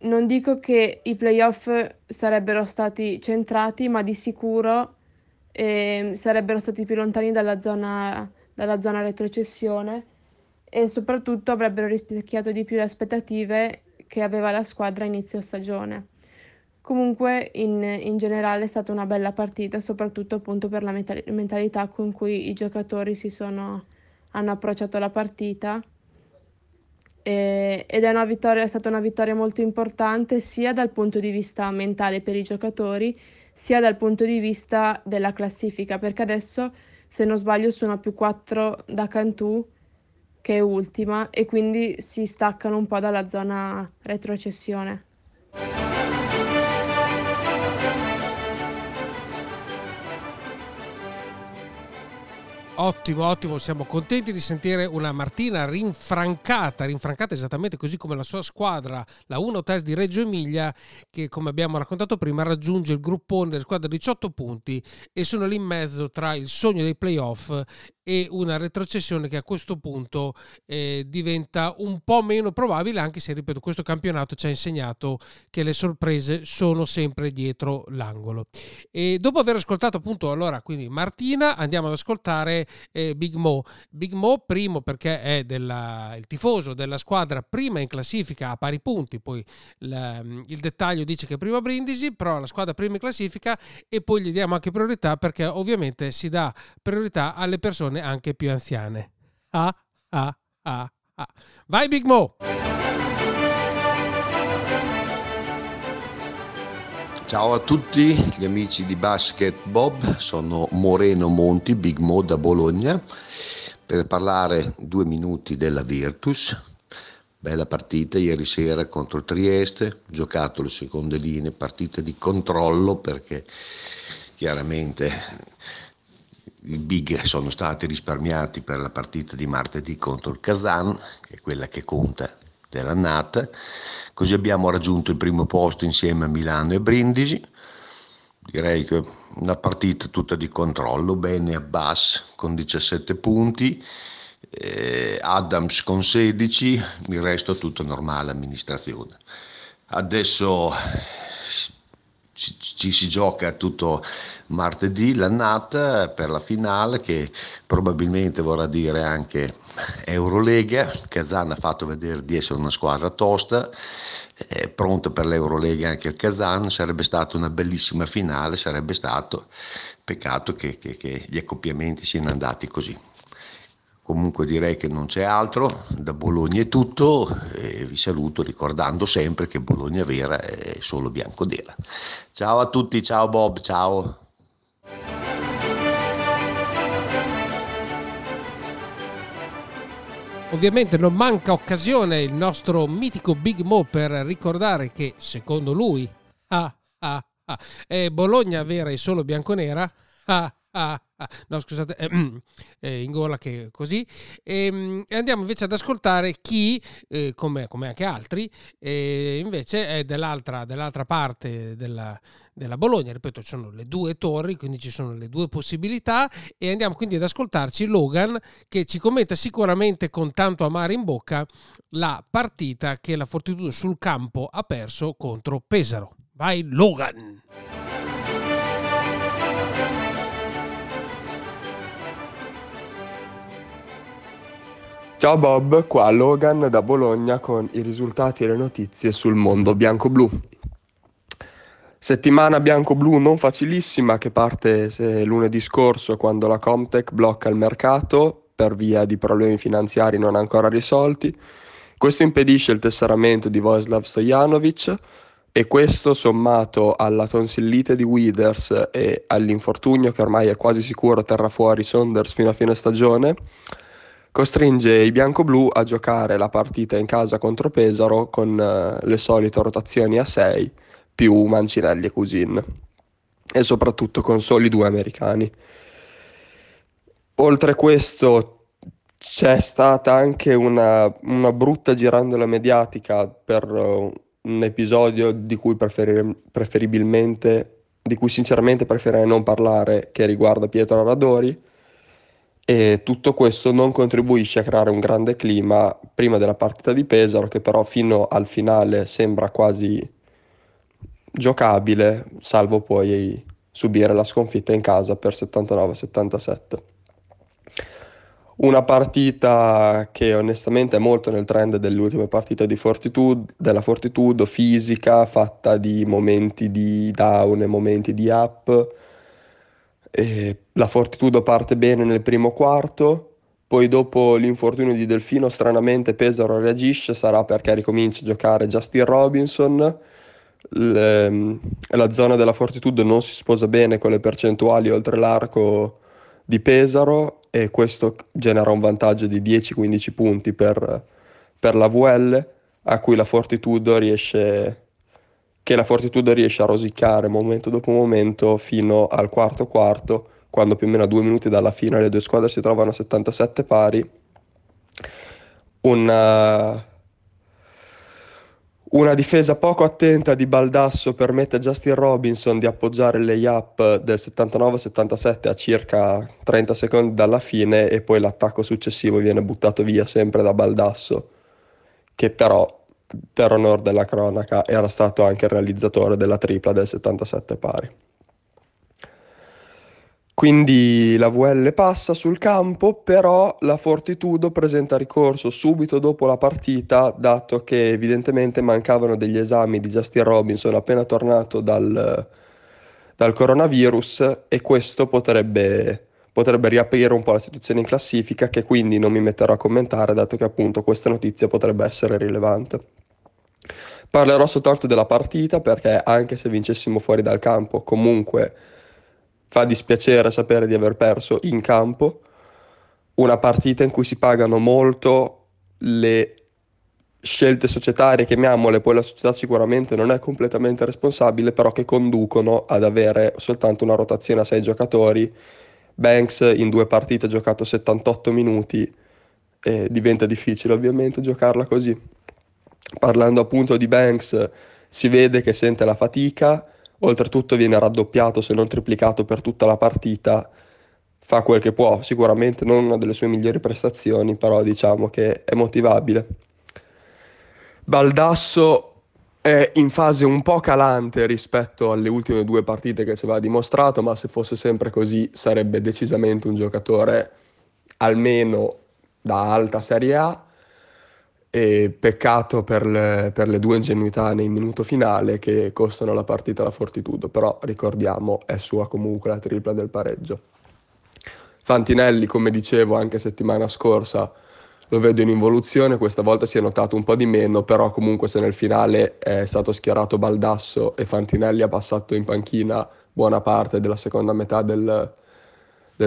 Non dico che i playoff sarebbero stati centrati, ma di sicuro... E sarebbero stati più lontani dalla zona retrocessione, e soprattutto avrebbero rispecchiato di più le aspettative che aveva la squadra a inizio stagione. Comunque in generale è stata una bella partita, soprattutto appunto per la mentalità con cui i giocatori hanno approcciato la partita, ed è stata una vittoria molto importante sia dal punto di vista mentale per i giocatori, sia dal punto di vista della classifica, perché adesso, se non sbaglio, sono a più 4 da Cantù, che è ultima, e quindi si staccano un po' dalla zona retrocessione. Ottimo, siamo contenti di sentire una Martina rinfrancata esattamente così come la sua squadra, la Unahotels di Reggio Emilia, che come abbiamo raccontato prima raggiunge il gruppone della squadra 18 punti e sono lì in mezzo tra il sogno dei playoff e una retrocessione che a questo punto diventa un po' meno probabile, anche se, ripeto, questo campionato ci ha insegnato che le sorprese sono sempre dietro l'angolo. E dopo aver ascoltato appunto allora quindi Martina, andiamo ad ascoltare Big Mo, primo perché è il tifoso della squadra prima in classifica a pari punti, poi il dettaglio dice che è prima Brindisi, però la squadra prima in classifica, e poi gli diamo anche priorità perché ovviamente si dà priorità alle persone anche più anziane. Vai Big Mo! Ciao a tutti gli amici di Basket Bob, sono Moreno Monti, Big Mo da Bologna, per parlare 2 minuti della Virtus. Bella partita ieri sera contro Trieste, giocato le seconde linee, partita di controllo, perché chiaramente i big sono stati risparmiati per la partita di martedì contro il Kazan, che è quella che conta dell'annata. Così abbiamo raggiunto il primo posto insieme a Milano e Brindisi. Direi che una partita tutta di controllo, bene Abbas con 17 punti, Adams con 16, il resto è tutta normale amministrazione. Adesso ci si gioca tutto martedì l'annata per la finale, che probabilmente vorrà dire anche Eurolega. Kazan ha fatto vedere di essere una squadra tosta, è pronta per l'Eurolega anche il Kazan, sarebbe stata una bellissima finale, sarebbe stato peccato che gli accoppiamenti siano andati così. Comunque direi che non c'è altro, da Bologna è tutto, e vi saluto ricordando sempre che Bologna vera è solo bianconera. Ciao a tutti, ciao Bob, ciao. Ovviamente non manca occasione il nostro mitico Big Mo per ricordare che, secondo lui, Bologna vera e solo bianconera. No, scusate, in gola che così. E andiamo invece ad ascoltare chi, come anche altri, invece è dell'altra parte della Bologna. Ripeto, ci sono le due torri, quindi ci sono le due possibilità, e andiamo quindi ad ascoltarci Logan, che ci commenta sicuramente con tanto amare in bocca la partita che la Fortitudo sul campo ha perso contro Pesaro. Vai Logan! Ciao Bob, qua Logan da Bologna con i risultati e le notizie sul mondo bianco-blu. Settimana bianco-blu non facilissima che parte lunedì scorso, quando la Comtech blocca il mercato per via di problemi finanziari non ancora risolti. Questo impedisce il tesseramento di Vojislav Stojanovic e questo, sommato alla tonsillite di Withers e all'infortunio che ormai è quasi sicuro terrà fuori Saunders fino a fine stagione, costringe i biancoblù a giocare la partita in casa contro Pesaro con le solite rotazioni a 6 più Mancinelli e Cusin, e soprattutto con soli 2 americani. Oltre questo c'è stata anche una brutta girandola mediatica per un episodio di cui sinceramente preferirei non parlare, che riguarda Pietro Radori, e tutto questo non contribuisce a creare un grande clima prima della partita di Pesaro, che però fino al finale sembra quasi giocabile, salvo poi subire la sconfitta in casa per 79-77. Una partita che onestamente è molto nel trend dell'ultima partita della Fortitudo, fisica, fatta di momenti di down e momenti di up. E la Fortitudo parte bene nel primo quarto, poi dopo l'infortunio di Delfino stranamente Pesaro reagisce, sarà perché ricomincia a giocare Justin Robinson. La zona della Fortitudo non si sposa bene con le percentuali oltre l'arco di Pesaro e questo genera un vantaggio di 10-15 punti per la VL, a cui la Fortitudo riesce a rosicare momento dopo momento fino al quarto quarto, quando più o meno a 2 minuti dalla fine le due squadre si trovano a 77 pari. Una difesa poco attenta di Baldasso permette a Justin Robinson di appoggiare il layup del 79-77 a circa 30 secondi dalla fine, e poi l'attacco successivo viene buttato via sempre da Baldasso, che però, per onor della cronaca, era stato anche il realizzatore della tripla del 77 pari. Quindi la VL passa sul campo, però la Fortitudo presenta ricorso subito dopo la partita, dato che evidentemente mancavano degli esami di Justin Robinson appena tornato dal coronavirus, e questo potrebbe riaprire un po' la situazione in classifica, che quindi non mi metterò a commentare, dato che appunto questa notizia potrebbe essere rilevante. Parlerò soltanto della partita, perché anche se vincessimo fuori dal campo comunque fa dispiacere sapere di aver perso in campo. Una partita in cui si pagano molto le scelte societarie, chiamiamole, poi la società sicuramente non è completamente responsabile, però che conducono ad avere soltanto una rotazione a 6 giocatori. Banks in 2 partite ha giocato 78 minuti e diventa difficile ovviamente giocarla così. Parlando appunto di Banks, si vede che sente la fatica, oltretutto viene raddoppiato se non triplicato per tutta la partita, fa quel che può, sicuramente non una delle sue migliori prestazioni, però diciamo che è motivabile. Baldasso è in fase un po' calante rispetto alle ultime 2 partite che ci aveva dimostrato, ma se fosse sempre così sarebbe decisamente un giocatore almeno da alta Serie A, e peccato per le 2 ingenuità nel minuto finale che costano la partita alla Fortitudo, però ricordiamo è sua comunque la tripla del pareggio. Fantinelli, come dicevo anche settimana scorsa, lo vedo in involuzione, questa volta si è notato un po' di meno, però comunque se nel finale è stato schierato Baldasso e Fantinelli ha passato in panchina buona parte della seconda metà del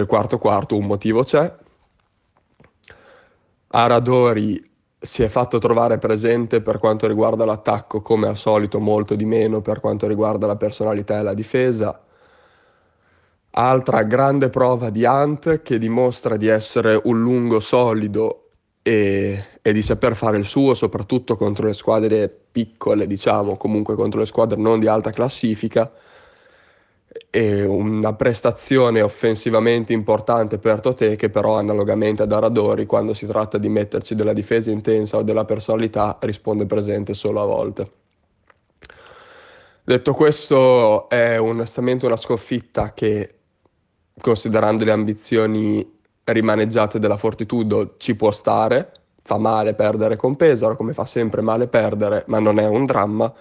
quarto quarto, un motivo c'è. Aradori si è fatto trovare presente per quanto riguarda l'attacco, come al solito molto di meno per quanto riguarda la personalità e la difesa. Altra grande prova di Ant, che dimostra di essere un lungo solido e di saper fare il suo, soprattutto contro le squadre piccole, diciamo, comunque contro le squadre non di alta classifica. E una prestazione offensivamente importante per Totè, che però analogamente ad Aradori, quando si tratta di metterci della difesa intensa o della personalità, risponde presente solo a volte. Detto questo, è onestamente una sconfitta che, considerando le ambizioni rimaneggiate della Fortitudo, ci può stare. Fa male perdere con Pesaro, come fa sempre male perdere, ma non è un dramma.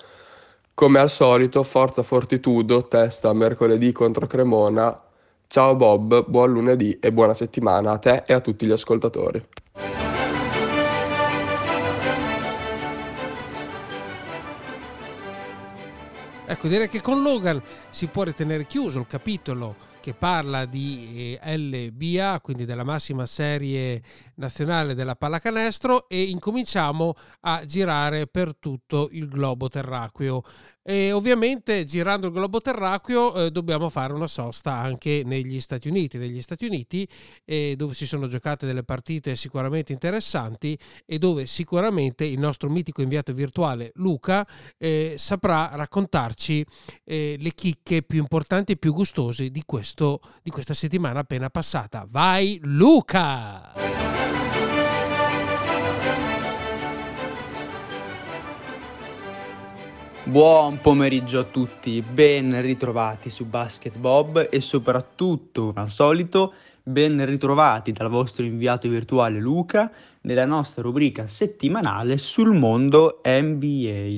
Come al solito, forza Fortitudo, testa mercoledì contro Cremona. Ciao Bob, buon lunedì e buona settimana a te e a tutti gli ascoltatori. Ecco, direi che con Logan si può ritenere chiuso il capitolo che parla di LBA, quindi della massima serie nazionale della pallacanestro, e incominciamo a girare per tutto il globo terracqueo. E ovviamente girando il globo terracqueo dobbiamo fare una sosta anche negli Stati Uniti, dove si sono giocate delle partite sicuramente interessanti e dove sicuramente il nostro mitico inviato virtuale Luca saprà raccontarci le chicche più importanti e più gustose di questa settimana appena passata. Vai Luca! Buon pomeriggio a tutti, ben ritrovati su Basket Bob e soprattutto, come al solito, ben ritrovati dal vostro inviato virtuale Luca nella nostra rubrica settimanale sul mondo NBA.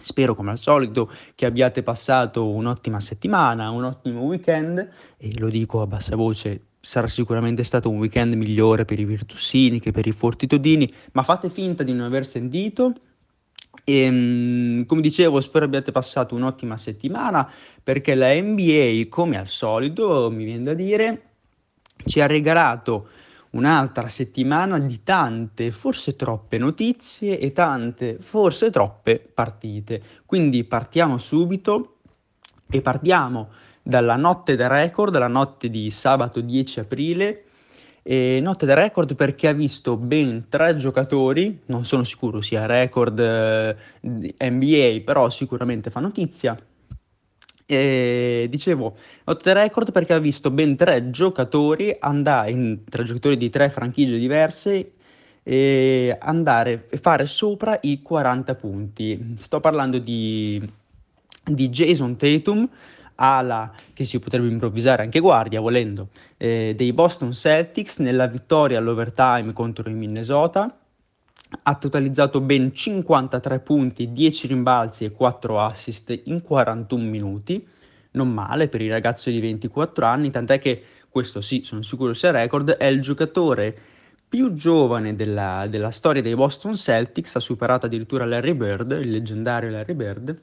Spero, come al solito, che abbiate passato un'ottima settimana, un ottimo weekend, e lo dico a bassa voce, sarà sicuramente stato un weekend migliore per i virtusini che per i fortitudini, ma fate finta di non aver sentito. E, come dicevo, spero abbiate passato un'ottima settimana, perché la NBA, come al solito, mi viene da dire, ci ha regalato un'altra settimana di tante, forse troppe notizie e tante, forse troppe partite. Quindi partiamo subito e partiamo dalla notte del record, dalla notte di sabato 10 aprile. E notte da record perché ha visto ben 3 giocatori, non sono sicuro sia record NBA, però sicuramente fa notizia. E dicevo, notte da record perché ha visto ben 3 giocatori andare, 3 giocatori di 3 franchigie diverse, e andare e fare sopra i 40 punti. Sto parlando di Jayson Tatum, ala che si potrebbe improvvisare anche guardia volendo, dei Boston Celtics nella vittoria all'overtime contro il Minnesota. Ha totalizzato ben 53 punti, 10 rimbalzi e 4 assist in 41 minuti, non male per il ragazzo di 24 anni, tant'è che questo, sì, sono sicuro sia record, è il giocatore più giovane della storia dei Boston Celtics, ha superato addirittura Larry Bird, il leggendario Larry Bird.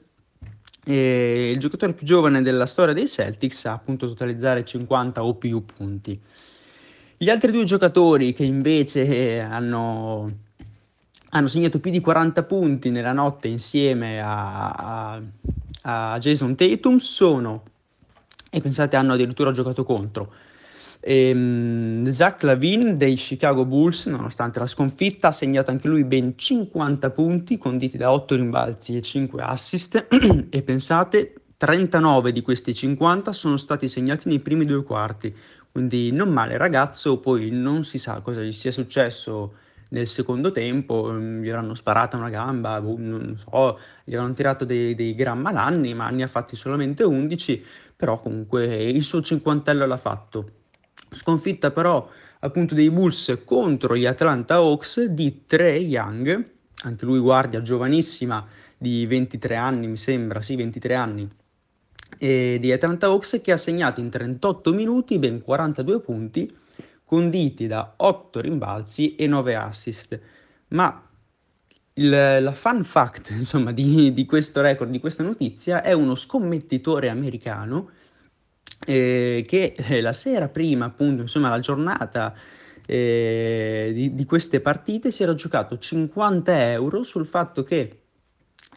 E il giocatore più giovane della storia dei Celtics a appunto totalizzare 50 o più punti. Gli altri 2 giocatori che invece hanno segnato più di 40 punti nella notte insieme a Jayson Tatum sono, e pensate hanno addirittura giocato contro, Zach LaVine dei Chicago Bulls, nonostante la sconfitta, ha segnato anche lui ben 50 punti, conditi da 8 rimbalzi e 5 assist, e pensate, 39 di questi 50 sono stati segnati nei primi 2 quarti, quindi non male ragazzo. Poi non si sa cosa gli sia successo nel secondo tempo, gli avranno sparata una gamba, non so, gli avranno tirato dei gran malanni, ma ne ha fatti solamente 11, però comunque il suo cinquantello l'ha fatto. Sconfitta però appunto dei Bulls contro gli Atlanta Hawks di Trae Young, anche lui guardia giovanissima di 23 anni mi sembra, sì 23 anni, di Atlanta Hawks, che ha segnato in 38 minuti ben 42 punti, conditi da 8 rimbalzi e 9 assist. Ma la fun fact, insomma, di questo record, di questa notizia, è uno scommettitore americano che la sera prima, appunto, insomma, la giornata di queste partite, si era giocato €50 sul fatto che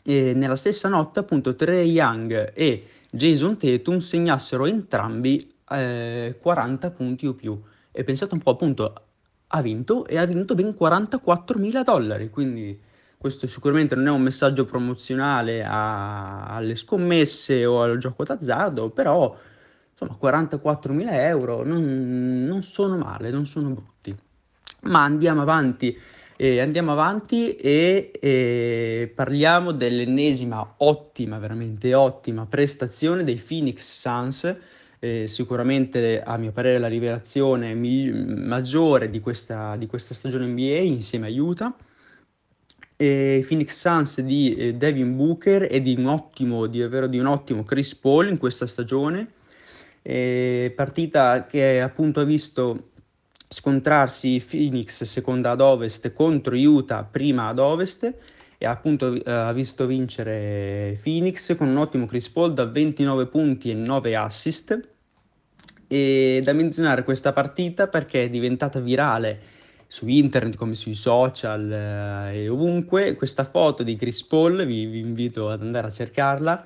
nella stessa notte, appunto, Trae Young e Jayson Tatum segnassero entrambi 40 punti o più. E pensate un po', appunto, ha vinto ben $44.000, quindi questo sicuramente non è un messaggio promozionale alle scommesse o al gioco d'azzardo, però insomma €44.000 non sono male, non sono brutti. Ma andiamo avanti e parliamo dell'ennesima ottima, veramente ottima prestazione dei Phoenix Suns, sicuramente a mio parere la rivelazione maggiore di questa stagione NBA insieme a Utah. Phoenix Suns di Devin Booker e di un ottimo Chris Paul in questa stagione, partita che appunto ha visto scontrarsi Phoenix seconda ad ovest contro Utah prima ad ovest, e appunto ha visto vincere Phoenix con un ottimo Chris Paul da 29 punti e 9 assist. E da menzionare questa partita perché è diventata virale su internet come sui social e ovunque questa foto di Chris Paul, vi invito ad andare a cercarla.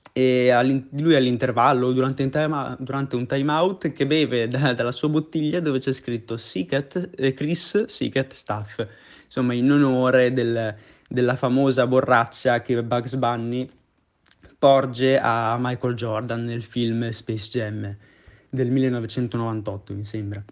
E lui all'intervallo durante un time out che beve dalla sua bottiglia dove c'è scritto Chris Secret Staff, insomma in onore della famosa borraccia che Bugs Bunny porge a Michael Jordan nel film Space Jam del 1998, mi sembra.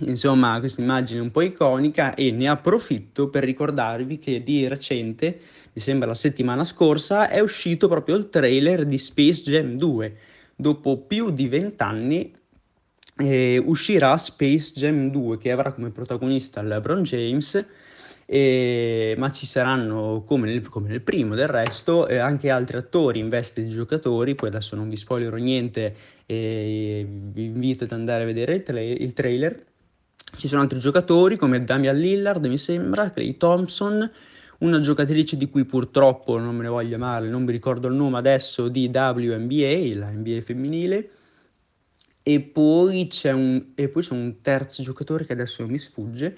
Insomma, questa immagine un po' iconica, e ne approfitto per ricordarvi che di recente, mi sembra la settimana scorsa, è uscito proprio il trailer di Space Jam 2. Dopo più di 20 anni uscirà Space Jam 2, che avrà come protagonista LeBron James, ma ci saranno, come nel primo del resto, anche altri attori in veste di giocatori. Poi adesso non vi spoilerò niente, vi invito ad andare a vedere il trailer. Ci sono altri giocatori come Damian Lillard, mi sembra, Klay Thompson, una giocatrice di cui purtroppo non me ne voglio male, non mi ricordo il nome adesso, di WNBA, la NBA femminile, e poi c'è un terzo giocatore che adesso mi sfugge.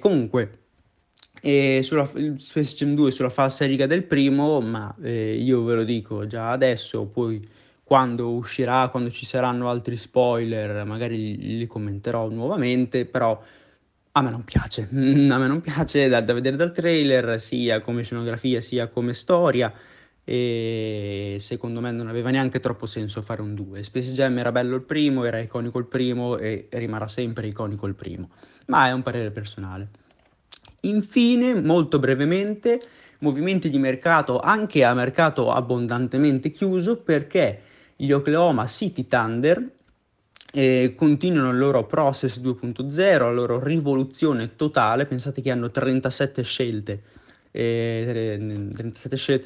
Comunque, sulla Space Jam 2 sulla falsa riga del primo, ma io ve lo dico già adesso, poi quando uscirà, quando ci saranno altri spoiler, magari li commenterò nuovamente, però a me non piace da vedere dal trailer, sia come scenografia sia come storia, e secondo me non aveva neanche troppo senso fare un 2. Space Jam era bello il primo, era iconico il primo e rimarrà sempre iconico il primo, ma è un parere personale. Infine, molto brevemente, movimenti di mercato anche a mercato abbondantemente chiuso, perché gli Oklahoma City Thunder continuano il loro process 2.0, la loro rivoluzione totale. Pensate che hanno 37 scelte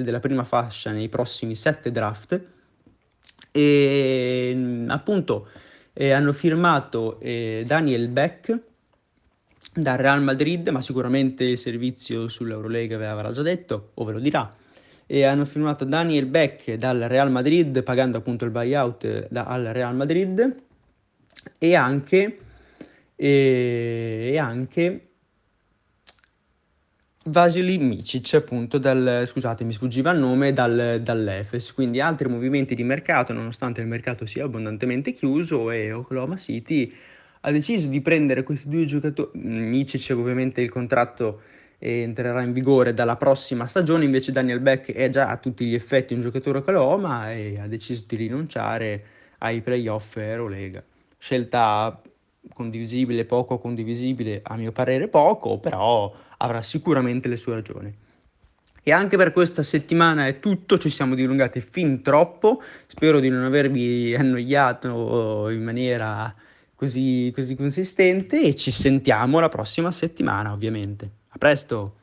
della prima fascia nei prossimi 7 draft, e appunto hanno firmato Daniel Beck dal Real Madrid, ma sicuramente il servizio sull'Eurolega ve l'avrà già detto o ve lo dirà. E hanno firmato Daniel Beck dal Real Madrid pagando appunto il buyout al Real Madrid, e anche Vasilij Micic, appunto, mi sfuggiva il nome, dall'Efes. Quindi altri movimenti di mercato, nonostante il mercato sia abbondantemente chiuso, e Oklahoma City ha deciso di prendere questi due giocatori. Micic, ovviamente, il contratto entrerà in vigore dalla prossima stagione, invece Daniel Back è già a tutti gli effetti un giocatore Oklahoma e ha deciso di rinunciare ai playoff Eurolega. Scelta condivisibile, poco condivisibile, a mio parere poco, però avrà sicuramente le sue ragioni. E anche per questa settimana è tutto, ci siamo dilungati fin troppo, spero di non avervi annoiato in maniera così consistente, e ci sentiamo la prossima settimana, ovviamente. A presto!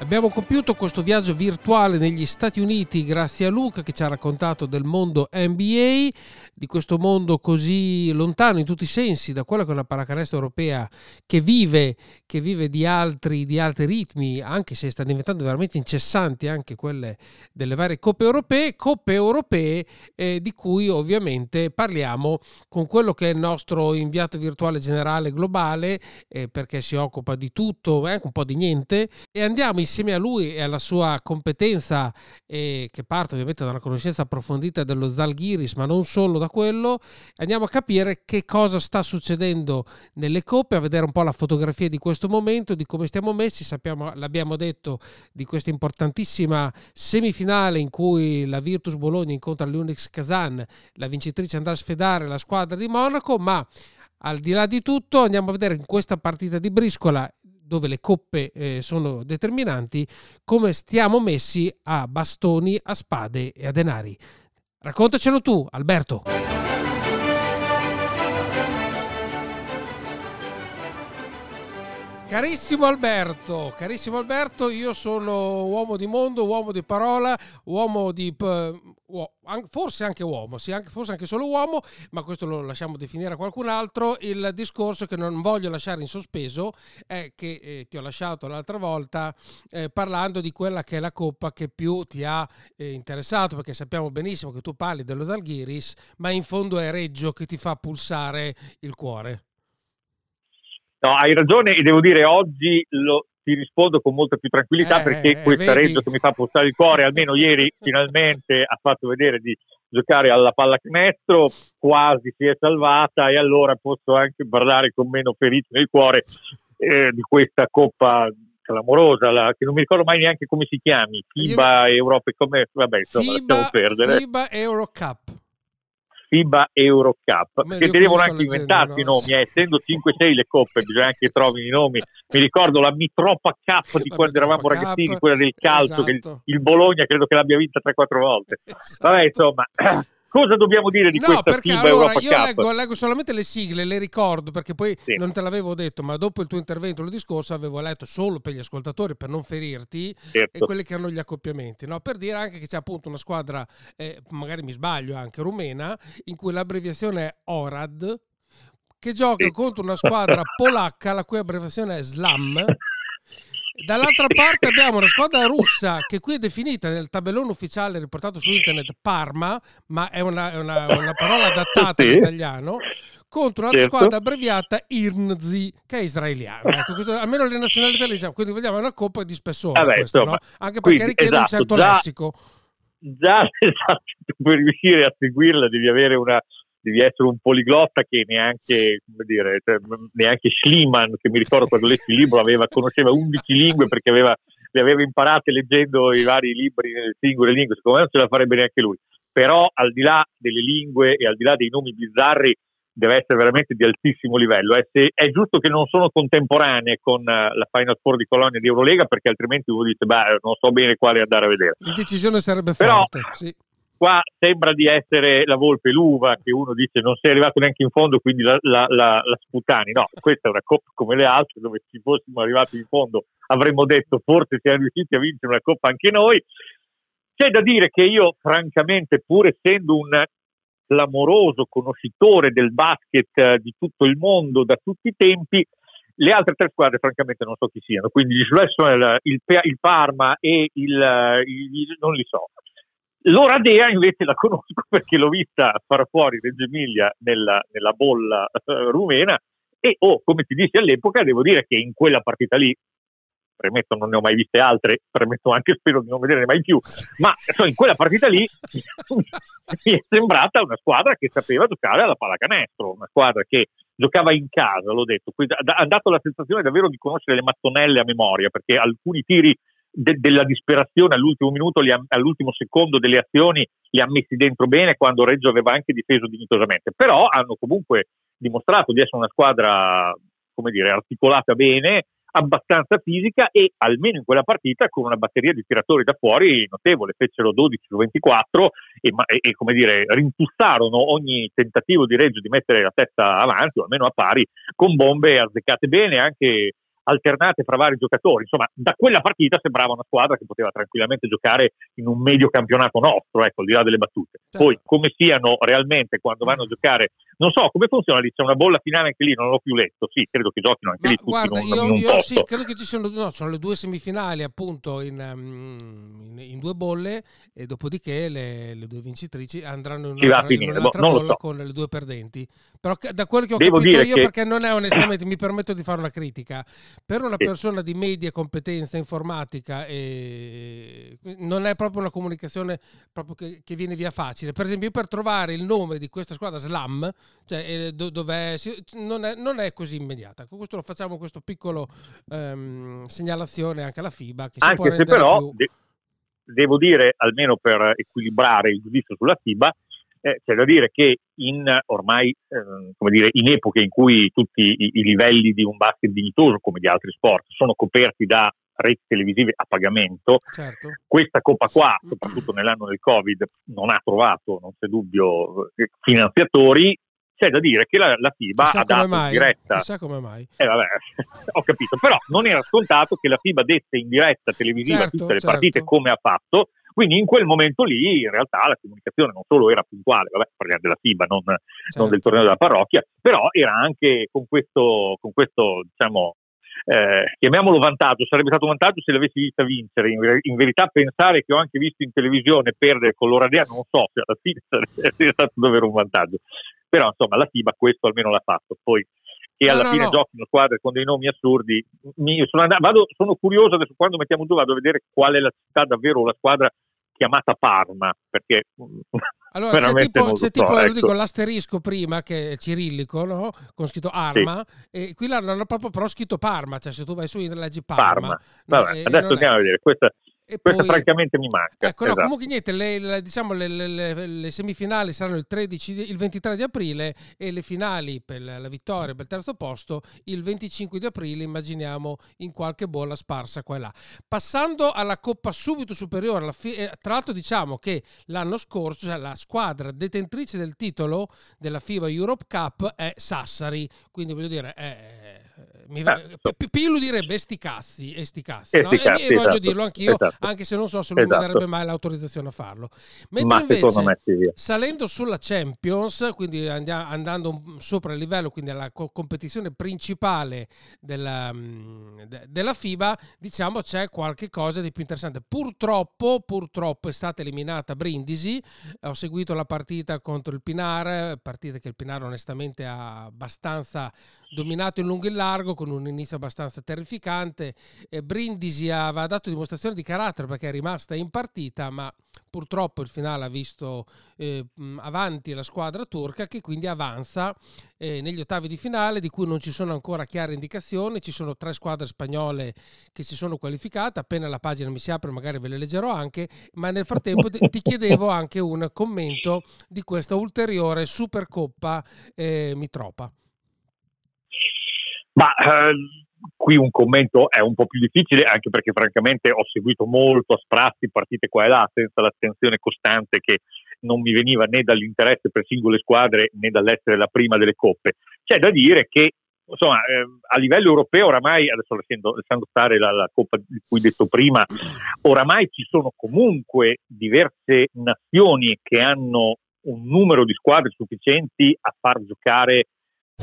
Abbiamo compiuto questo viaggio virtuale negli Stati Uniti grazie a Luca, che ci ha raccontato del mondo NBA, di questo mondo così lontano in tutti i sensi da quella che è una pallacanestro europea che vive di altri ritmi, anche se sta diventando veramente incessanti anche quelle delle varie coppe europee di cui ovviamente parliamo con quello che è il nostro inviato virtuale generale globale, perché si occupa di tutto, anche un po' di niente, e andiamo insieme a lui e alla sua competenza, che parte ovviamente da una conoscenza approfondita dello Zalgiris, ma non solo da quello. Andiamo a capire che cosa sta succedendo nelle coppe, a vedere un po' la fotografia di questo momento, di come stiamo messi. Sappiamo, l'abbiamo detto, di questa importantissima semifinale in cui la Virtus Bologna incontra l'Unics Kazan, la vincitrice andrà a sfidare la squadra di Monaco, ma al di là di tutto andiamo a vedere in questa partita di briscola, dove le coppe sono determinanti, come stiamo messi a bastoni, a spade e a denari. Raccontacelo tu, Alberto. Carissimo Alberto, io sono uomo di mondo, uomo di parola, forse anche solo uomo, ma questo lo lasciamo definire a qualcun altro. Il discorso che non voglio lasciare in sospeso è che ti ho lasciato l'altra volta parlando di quella che è la coppa che più ti ha interessato, perché sappiamo benissimo che tu parli dello Zalgiris, ma in fondo è Reggio che ti fa pulsare il cuore. No, hai ragione, e devo dire oggi ti rispondo con molta più tranquillità, perché questa Reggio che mi fa pulsare il cuore, almeno ieri finalmente ha fatto vedere di giocare alla pallacanestro, quasi si è salvata, e allora posso anche parlare con meno ferite nel cuore di questa coppa clamorosa, che non mi ricordo mai neanche come si chiami, FIBA Europe, come, vabbè, insomma, lasciamo perdere. FIBA Eurocup, che devono anche inventarsi i nomi, essendo 5-6 le coppe bisogna anche trovare i nomi. Mi ricordo la Mitropa Cup di quando eravamo ragazzini, quella del calcio, esatto. Che il Bologna credo che l'abbia vinta 3-4 volte, esatto. Vabbè, insomma, cosa dobbiamo dire di questa FIBA Europa Cup? Io leggo solamente le sigle, le ricordo, perché poi sì. Non te l'avevo detto, ma dopo il tuo intervento lo discorso avevo letto solo per gli ascoltatori, per non ferirti, certo. E quelli che hanno gli accoppiamenti. No? Per dire anche che c'è appunto una squadra, magari mi sbaglio, anche rumena, in cui l'abbreviazione è ORAD, che gioca sì. Contro una squadra polacca, la cui abbreviazione è SLAM. Dall'altra parte abbiamo una squadra russa che qui è definita nel tabellone ufficiale riportato su internet Parma, ma è una parola adattata all'italiano, contro una squadra abbreviata Irnzi, che è israeliana. Ecco, questo, almeno le nazionalità le siamo, quindi vogliamo una coppa di spessore, questo, insomma, no? Anche perché richiede un certo lessico. Per riuscire a seguirla devi essere un poliglotta che neanche, come dire, neanche Schliemann, che mi ricordo quando lessi il libro, conosceva 11 lingue, perché le aveva imparate leggendo i vari libri nelle singole lingue. Secondo me non ce la farebbe neanche lui. Però al di là delle lingue e al di là dei nomi bizzarri, deve essere veramente di altissimo livello. È giusto che non sono contemporanee con la Final Four di Colonia di Eurolega, perché altrimenti uno dice, non so bene quale andare a vedere. La decisione sarebbe forte, però, sì. Qua sembra di essere la volpe l'uva, che uno dice non sei arrivato neanche in fondo, quindi la sputani. No, questa è una coppa come le altre, dove se fossimo arrivati in fondo avremmo detto forse siamo riusciti a vincere una coppa anche noi. C'è da dire che io francamente, pur essendo un clamoroso conoscitore del basket di tutto il mondo da tutti i tempi, Le altre tre squadre francamente non so chi siano, quindi il Parma e il non li so. L'Oradea invece la conosco perché l'ho vista far fuori Reggio Emilia nella bolla rumena e come ti dissi all'epoca, devo dire che in quella partita lì, premetto non ne ho mai viste altre, premetto anche spero di non vederne mai più, ma in quella partita lì mi è sembrata una squadra che sapeva giocare alla pallacanestro, una squadra che giocava in casa, l'ho detto, ha dato la sensazione davvero di conoscere le mattonelle a memoria, perché alcuni tiri della disperazione all'ultimo minuto, all'ultimo secondo delle azioni li ha messi dentro bene, quando Reggio aveva anche difeso dignitosamente, però hanno comunque dimostrato di essere una squadra, come dire, articolata bene, abbastanza fisica, e almeno in quella partita con una batteria di tiratori da fuori notevole, fecero 12-24 e come dire rimpussarono ogni tentativo di Reggio di mettere la testa avanti o almeno a pari, con bombe azzeccate bene, anche alternate fra vari giocatori. Insomma, da quella partita sembrava una squadra che poteva tranquillamente giocare in un medio campionato nostro, ecco, al di là delle battute. Poi come siano realmente quando vanno a giocare non so come funziona lì, c'è una bolla finale anche lì, non l'ho più letto. Sì, credo che giochino anche lì tutti. Guarda, io sì, credo che ci siano, no, sono le due semifinali appunto in due bolle, e dopodiché le due vincitrici andranno in un'altra bolla con le due perdenti. Però da quello che ho capito io, perché non è, onestamente mi permetto di fare una critica, per una persona di media competenza informatica non è proprio una comunicazione proprio che viene via facile. Per esempio, per trovare il nome di questa squadra Slam, cioè dov'è, non è così immediata. Con questo facciamo questo piccolo segnalazione anche alla FIBA, che si anche può rendere se però più... devo dire, almeno per equilibrare il giudizio sulla FIBA, c'è da dire che in epoche in cui tutti i livelli di un basket dignitoso, come di altri sport, sono coperti da reti televisive a pagamento, certo, questa Coppa qua, soprattutto nell'anno del Covid, non ha trovato, non c'è dubbio, finanziatori. C'è da dire che la FIBA ha dato in diretta, chissà come mai, vabbè, ho capito, però non era scontato che la FIBA desse in diretta televisiva tutte le partite, come ha fatto. Quindi in quel momento lì in realtà la comunicazione non solo era puntuale, vabbè, parliamo della FIBA, non del torneo della parrocchia, però era anche con questo diciamo chiamiamolo vantaggio. Sarebbe stato un vantaggio se l'avessi vista vincere, in verità pensare che ho anche visto in televisione perdere con l'Oradea, non so se alla fine sarebbe stato davvero un vantaggio, però insomma la FIBA questo almeno l'ha fatto. Poi che alla fine giochino squadre con dei nomi assurdi, sono curioso adesso, quando mettiamo giù vado a vedere qual è la città davvero, la squadra chiamata Parma, perché allora c'è tipo ecco, lo dico, l'asterisco prima che è cirillico, no? Con scritto Arma, sì. E qui l'hanno proprio però scritto Parma, cioè se tu vai su internet leggi Parma. Vabbè, adesso andiamo a vedere questa francamente mi manca. Ecco, esatto. No, comunque niente, le semifinali saranno il 23 di aprile e le finali per la vittoria per il terzo posto il 25 di aprile, immaginiamo in qualche bolla sparsa qua e là. Passando alla Coppa subito superiore, tra l'altro diciamo che l'anno scorso, cioè, la squadra detentrice del titolo della FIBA Europe Cup è Sassari, quindi voglio dire Pilu direbbe sti cazzi, no? E esatto, voglio dirlo anch'io, esatto, anche se non so se lui mi darebbe mai l'autorizzazione a farlo. Mentre invece salendo sulla Champions, quindi andando sopra il livello, quindi alla competizione principale della FIBA, diciamo c'è qualche cosa di più interessante. Purtroppo è stata eliminata Brindisi. Ho seguito la partita contro il Pinar, partita che il Pinar onestamente ha abbastanza dominato in lungo e in largo, con un inizio abbastanza terrificante. Brindisi aveva dato dimostrazione di carattere perché è rimasta in partita, ma purtroppo il finale ha visto avanti la squadra turca, che quindi avanza negli ottavi di finale, di cui non ci sono ancora chiare indicazioni. Ci sono tre squadre spagnole che si sono qualificate, appena la pagina mi si apre magari ve le leggerò anche, ma nel frattempo ti chiedevo anche un commento di questa ulteriore Supercoppa Mitropa. Ma qui un commento è un po' più difficile, anche perché francamente ho seguito molto a sprazzi partite qua e là, senza l'attenzione costante che non mi veniva né dall'interesse per singole squadre né dall'essere la prima delle coppe. C'è da dire che insomma a livello europeo oramai, adesso lasciando stare la coppa di cui detto prima, oramai ci sono comunque diverse nazioni che hanno un numero di squadre sufficienti a far giocare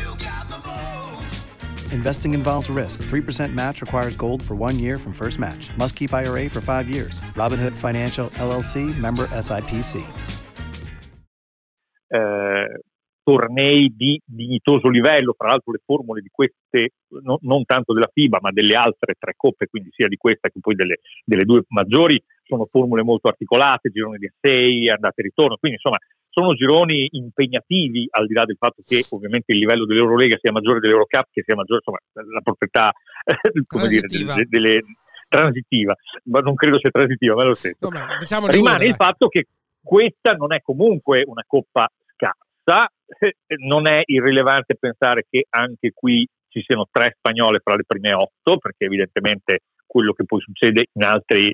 you got the most. Investing involves risk. 3% match requires gold for 1 year from first match. Must keep IRA for 5 years. Robinhood Financial, LLC, member SIPC. Tornei di dignitoso livello, fra l'altro le formule di queste, no, non tanto della FIBA ma delle altre tre coppe, quindi sia di questa che poi delle due maggiori, sono formule molto articolate, gironi di 6, andate e ritorno, quindi insomma sono gironi impegnativi, al di là del fatto che ovviamente il livello dell'Eurolega sia maggiore dell'Eurocup, che sia maggiore, insomma, la proprietà come dire, delle transitiva, ma non credo sia transitiva, ma lo stesso. Vabbè, diciamo rimane il fatto che questa non è comunque una coppa scarsa. Non è irrilevante pensare che anche qui ci siano 3 spagnole fra le prime 8, perché evidentemente quello che poi succede in altri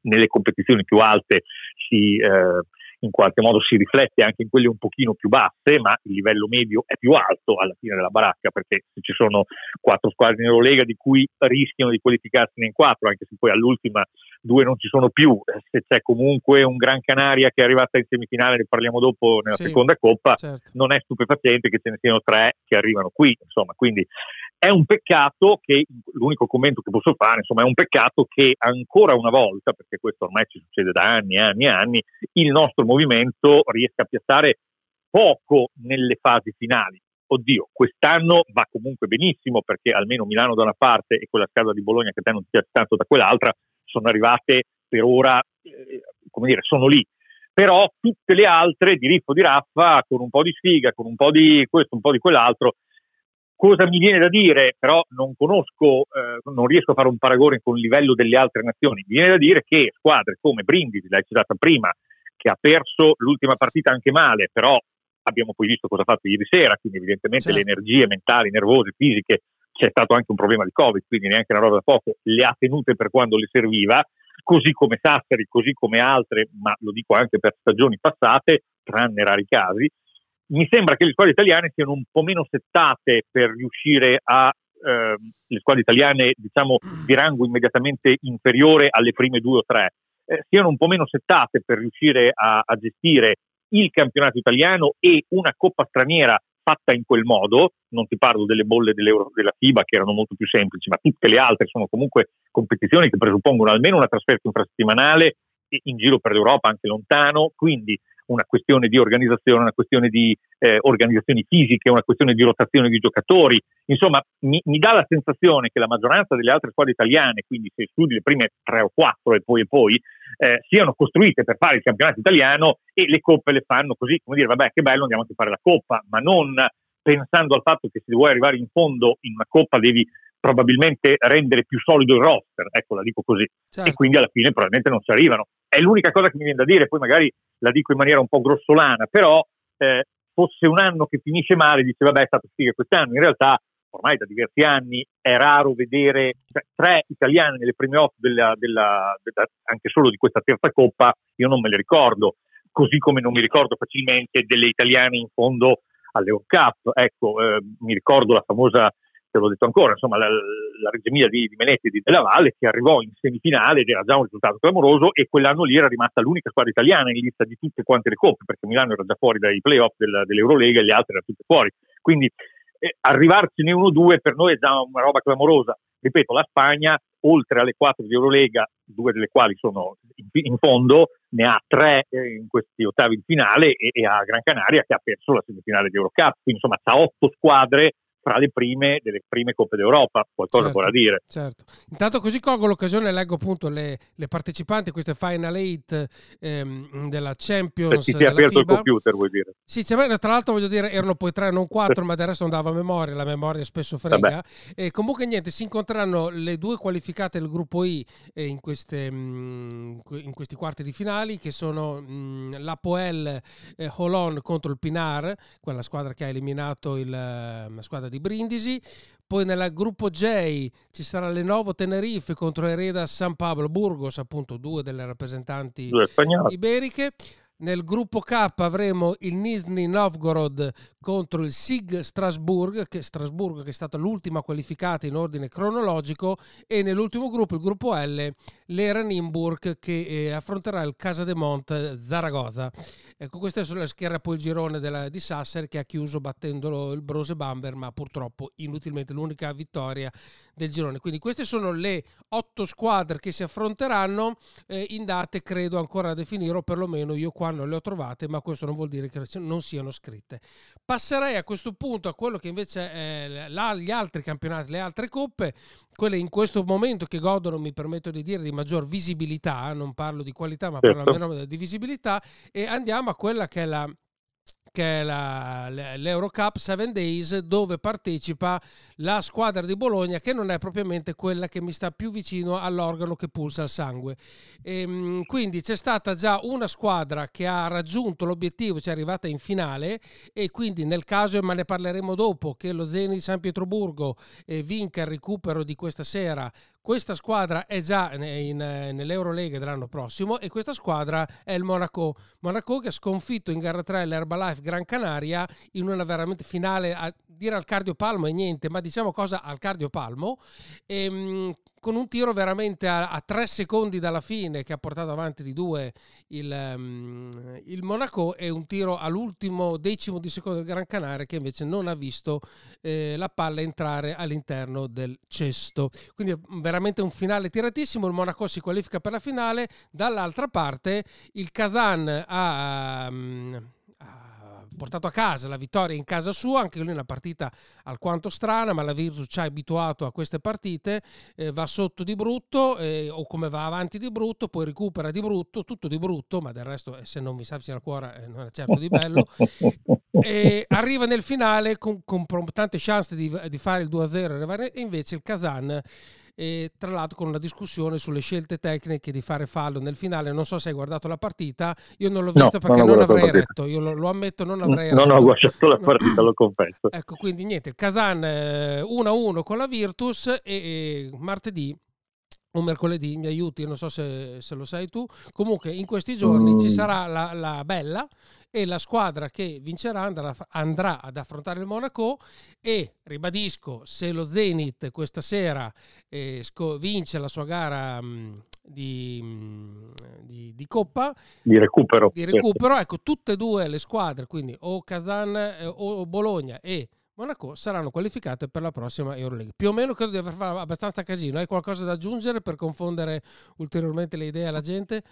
nelle competizioni più alte in qualche modo si riflette anche in quelle un pochino più basse, ma il livello medio è più alto alla fine della baracca, perché se ci sono 4 squadre in Eurolega di cui rischiano di qualificarsene in 4, anche se poi all'ultima 2 non ci sono più, se c'è comunque un Gran Canaria che è arrivata in semifinale, ne parliamo dopo nella seconda coppa, certo. Non è stupefacente che ce ne siano 3 che arrivano qui, insomma, quindi è un peccato che, l'unico commento che posso fare, insomma, è un peccato che ancora una volta, perché questo ormai ci succede da anni e anni e anni, il nostro movimento riesca a piazzare poco nelle fasi finali. Oddio, quest'anno va comunque benissimo, perché almeno Milano da una parte e quella squadra di Bologna che te non ti piace tanto da quell'altra sono arrivate per ora, come dire, sono lì. Però tutte le altre di riffo di raffa, con un po' di sfiga, con un po' di questo, un po' di quell'altro. Cosa mi viene da dire, però non conosco, non riesco a fare un paragone con il livello delle altre nazioni, mi viene da dire che squadre come Brindisi, l'hai citata prima, che ha perso l'ultima partita anche male, però abbiamo poi visto cosa ha fatto ieri sera, quindi evidentemente certo. Le energie mentali, nervose, fisiche, c'è stato anche un problema di Covid, quindi neanche una roba da poco, le ha tenute per quando le serviva, così come Sassari, così come altre, ma lo dico anche per stagioni passate, tranne rari casi. Mi sembra che le squadre italiane siano un po' meno settate per riuscire a le squadre italiane, diciamo, di rango immediatamente inferiore alle prime 2 o 3, siano un po' meno settate per riuscire a gestire il campionato italiano e una coppa straniera fatta in quel modo. Non ti parlo delle bolle dell'Euro, della FIBA, che erano molto più semplici, ma tutte le altre sono comunque competizioni che presuppongono almeno una trasferta infrasettimanale in giro per l'Europa, anche lontano, quindi una questione di organizzazione, una questione di organizzazioni fisiche, una questione di rotazione di giocatori. Insomma, mi dà la sensazione che la maggioranza delle altre squadre italiane, quindi se studi le prime 3 o 4 e poi, siano costruite per fare il campionato italiano, e le coppe le fanno così, come dire, vabbè, che bello, andiamo anche a fare la coppa, ma non pensando al fatto che se vuoi arrivare in fondo in una coppa devi probabilmente rendere più solido il roster, ecco, la dico così, certo. E quindi alla fine probabilmente non ci arrivano. È l'unica cosa che mi viene da dire, poi magari la dico in maniera un po' grossolana, però fosse un anno che finisce male, dice vabbè, è stato figa quest'anno, in realtà ormai da diversi anni è raro vedere, cioè, 3 italiani nelle prime 8 anche solo di questa terza coppa, io non me le ricordo, così come non mi ricordo facilmente delle italiane in fondo all'Eurocup, ecco, mi ricordo la famosa, te l'ho detto ancora, insomma, la Reggio Emilia di Menetti e di Della Valle, che arrivò in semifinale ed era già un risultato clamoroso, e quell'anno lì era rimasta l'unica squadra italiana in lista di tutte quante le coppe, perché Milano era già fuori dai playoff dell'Eurolega e le altre erano tutte fuori, quindi arrivarcene 1-2 per noi è già una roba clamorosa. Ripeto, la Spagna, oltre alle 4 di Eurolega, 2 delle quali sono in fondo, ne ha 3 in questi ottavi di finale, e ha Gran Canaria che ha perso la semifinale di Eurocup, quindi insomma ha 8 squadre fra le prime delle prime Coppe d'Europa, qualcosa certo, vorrà dire. Certo. Intanto così colgo l'occasione, leggo appunto le partecipanti a queste Final Eight della Champions. Sì, ti è aperto FIBA. Il computer, vuol dire. Sì, tra l'altro voglio dire, erano poi 3, non 4, ma del resto andava a memoria, la memoria spesso frega. E comunque niente, si incontreranno le due qualificate del gruppo I in questi quarti di finali, che sono l'Apoel Holon contro il Pinar, quella squadra che ha eliminato la squadra di Brindisi. Poi nel gruppo J ci sarà Lenovo Tenerife contro Hereda San Pablo Burgos, appunto due delle rappresentanti iberiche. Nel gruppo K avremo il Nizhny Novgorod contro il SIG Strasburgo, che è stata l'ultima qualificata in ordine cronologico, e nell'ultimo gruppo, il gruppo L, l'Era Nimburg che affronterà il Casademont Zaragoza. Ecco, questa era poi il girone di Sassari, che ha chiuso battendolo il Brose Bamberg, ma purtroppo inutilmente, l'unica vittoria del girone. Quindi queste sono le 8 squadre che si affronteranno in date credo ancora a definire, o perlomeno io qua non le ho trovate, ma questo non vuol dire che non siano scritte. Passerei a questo punto a quello che invece è gli altri campionati, le altre coppe, quelle in questo momento che godono, mi permetto di dire, di maggior visibilità, non parlo di qualità ma certo, parlo almeno di visibilità, e andiamo a quella che è l'Eurocup 7 Days, dove partecipa la squadra di Bologna, che non è propriamente quella che mi sta più vicino all'organo che pulsa il sangue. Quindi c'è stata già una squadra che ha raggiunto l'obiettivo, cioè è arrivata in finale, e quindi nel caso, ma ne parleremo dopo, che lo Zenit di San Pietroburgo vinca il recupero di questa sera, questa squadra è già nell'Eurolega dell'anno prossimo, e questa squadra è il Monaco che ha sconfitto in gara 3 l'Herbalife Gran Canaria in una veramente finale, a dire al cardiopalmo e niente, ma diciamo cosa al cardiopalmo, con un tiro veramente a 3 secondi dalla fine che ha portato avanti di 2 il Monaco, e un tiro all'ultimo decimo di secondo del Gran Canaria, che invece non ha visto la palla entrare all'interno del cesto. Quindi veramente un finale tiratissimo, il Monaco si qualifica per la finale. Dall'altra parte il Kazan ha portato a casa la vittoria in casa sua, anche lui una partita alquanto strana, ma la Virtus ci ha abituato a queste partite, va sotto di brutto, o come va avanti di brutto, poi recupera di brutto, tutto di brutto, ma del resto se non vi salvi al cuore non è certo di bello. E arriva nel finale con tante chance di fare il 2-0, e invece il Kazan, e tra l'altro con una discussione sulle scelte tecniche di fare fallo nel finale. Non so se hai guardato la partita, io non l'ho vista, perché non avrei retto, io lo ammetto, non avrei retto. Non ho guardato la partita, lo confesso. Ecco, quindi niente, il Kazan 1-1 con la Virtus, e martedì o mercoledì, mi aiuti, non so se lo sai tu, comunque in questi giorni ci sarà la bella, e la squadra che vincerà andrà ad affrontare il Monaco, e ribadisco, se lo Zenit questa sera vince la sua gara di Coppa di recupero, ecco, tutte e due le squadre, quindi o Kazan o Bologna e Monaco, saranno qualificate per la prossima Euroleague. Più o meno credo di aver fatto abbastanza casino. Hai qualcosa da aggiungere per confondere ulteriormente le idee alla gente?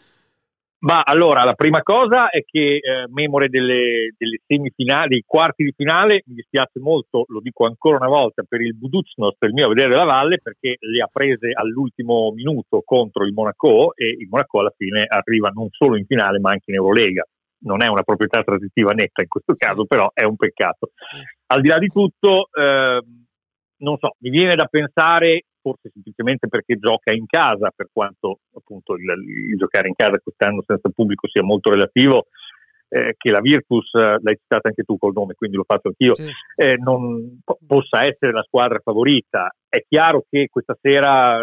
Ma allora, la prima cosa è che memore delle semifinali, quarti di finale, mi dispiace molto, lo dico ancora una volta, per il Budućnost, per il mio vedere della Valle, perché le ha prese all'ultimo minuto contro il Monaco, e il Monaco alla fine arriva non solo in finale ma anche in Eurolega. Non è una proprietà transitiva netta in questo caso, però è un peccato. Al di là di tutto, non so, mi viene da pensare, forse semplicemente perché gioca in casa, per quanto appunto il giocare in casa quest'anno senza pubblico sia molto relativo, che la Virtus, l'hai citata anche tu col nome, quindi lo faccio anch'io, sì, non possa essere la squadra favorita. È chiaro che questa sera,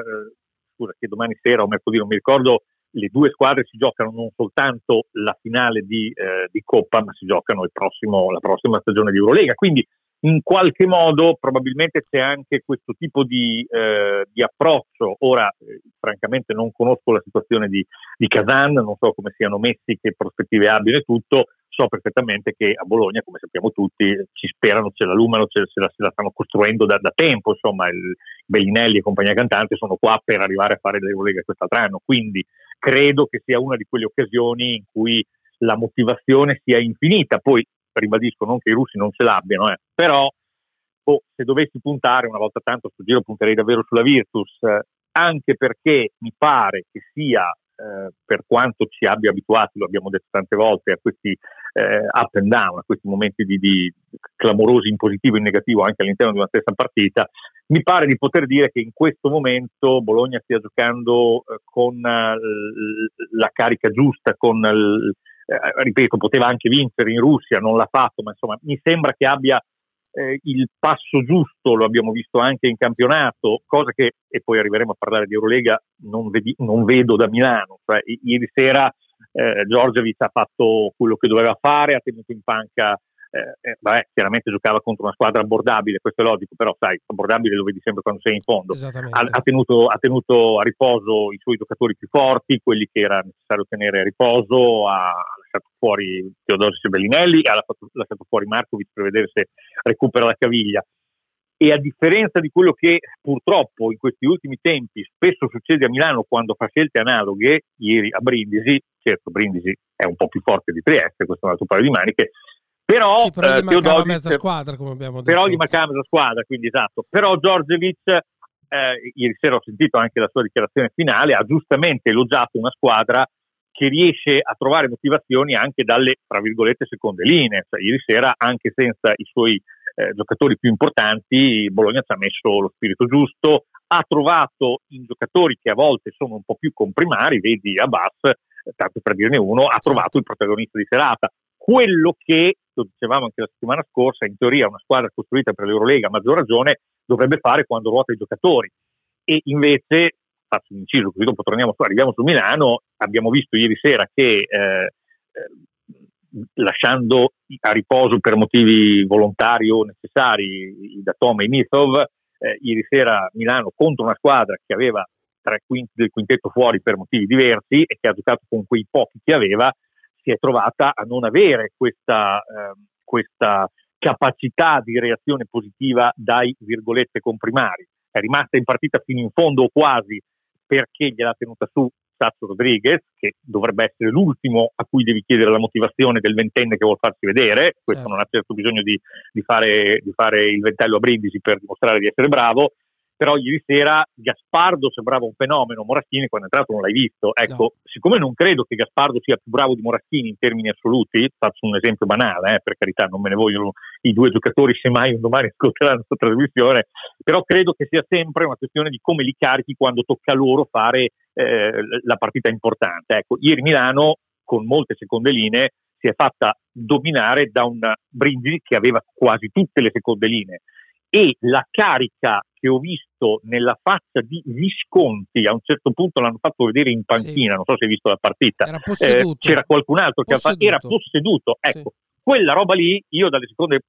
che domani sera o mercoledì, non mi ricordo, le due squadre si giocano non soltanto la finale di Coppa, ma si giocano la prossima stagione di Eurolega, quindi in qualche modo probabilmente c'è anche questo tipo di approccio. Ora, francamente non conosco la situazione di Kazan, non so come siano messi, che prospettive abbiano e tutto, so perfettamente che a Bologna, come sappiamo tutti, ci sperano, ce la lumano, se la stanno costruendo da tempo, insomma, il Bellinelli e compagnia cantante sono qua per arrivare a fare l'Eurolega quest'altro anno, quindi credo che sia una di quelle occasioni in cui la motivazione sia infinita. Poi ribadisco, non che i russi non ce l'abbiano, però se dovessi puntare una volta tanto sul giro, punterei davvero sulla Virtus, anche perché mi pare che sia, per quanto ci abbia abituati, lo abbiamo detto tante volte, a questi up and down, a questi momenti di clamorosi in positivo e in negativo anche all'interno di una stessa partita, mi pare di poter dire che in questo momento Bologna stia giocando con la carica giusta, con ripeto, poteva anche vincere in Russia, non l'ha fatto, ma insomma mi sembra che abbia il passo giusto, lo abbiamo visto anche in campionato, cosa che, e poi arriveremo a parlare di Eurolega, non vedo da Milano. Cioè, ieri sera Djordjevic ha fatto quello che doveva fare, ha tenuto in panca, chiaramente giocava contro una squadra abbordabile, questo è logico, però sai, abbordabile lo vedi sempre quando sei in fondo, ha tenuto a riposo i suoi giocatori più forti, quelli che era necessario tenere a riposo, ha lasciato fuori Teodosic e Bellinelli, ha lasciato fuori Markovic per vedere se recupera la caviglia. E a differenza di quello che purtroppo in questi ultimi tempi spesso succede a Milano quando fa scelte analoghe, ieri a Brindisi, certo Brindisi è un po' più forte di Trieste, questo è un altro paio di maniche, però però gli mancava mezza squadra, come abbiamo detto. Però gli mancava mezza squadra, quindi esatto. Però Djordjevic, ieri sera ho sentito anche la sua dichiarazione finale, ha giustamente elogiato una squadra che riesce a trovare motivazioni anche dalle, tra virgolette, seconde linee. Cioè, ieri sera, anche senza i suoi giocatori più importanti, Bologna ci ha messo lo spirito giusto, ha trovato in giocatori che a volte sono un po' più comprimari, vedi Abbas, tanto per dirne uno, ha trovato il protagonista di serata. Quello che, lo dicevamo anche la settimana scorsa, in teoria una squadra costruita per l'Eurolega, a maggior ragione, dovrebbe fare quando ruota i giocatori. E invece, faccio un inciso così dopo arriviamo su Milano, abbiamo visto ieri sera che lasciando a riposo per motivi volontari o necessari Datome e Nithov, ieri sera Milano contro una squadra che aveva tre quinti del quintetto fuori per motivi diversi e che ha giocato con quei pochi che aveva, si è trovata a non avere questa capacità di reazione positiva dai virgolette comprimari. È rimasta in partita fino in fondo o quasi perché gliel'ha tenuta su Sasso Rodriguez, che dovrebbe essere l'ultimo a cui devi chiedere la motivazione del ventenne che vuol farsi vedere, questo non ha certo bisogno di fare il ventaglio a Brindisi per dimostrare di essere bravo. Però ieri sera Gaspardo sembrava un fenomeno, Moraschini quando è entrato non l'hai visto. Ecco, no. Siccome non credo che Gaspardo sia più bravo di Moraschini in termini assoluti, faccio un esempio banale, per carità, non me ne vogliono i due giocatori, semmai un domani ascolteranno questa trasmissione, però credo che sia sempre una questione di come li carichi quando tocca loro fare la partita importante. Ecco, ieri Milano, con molte seconde linee, si è fatta dominare da un Brindisi che aveva quasi tutte le seconde linee. E la carica che ho visto nella faccia di Visconti, a un certo punto l'hanno fatto vedere in panchina, sì. Non so se hai visto la partita, era posseduto. C'era qualcun altro che era posseduto, ecco, sì. Quella roba lì io dalle seconde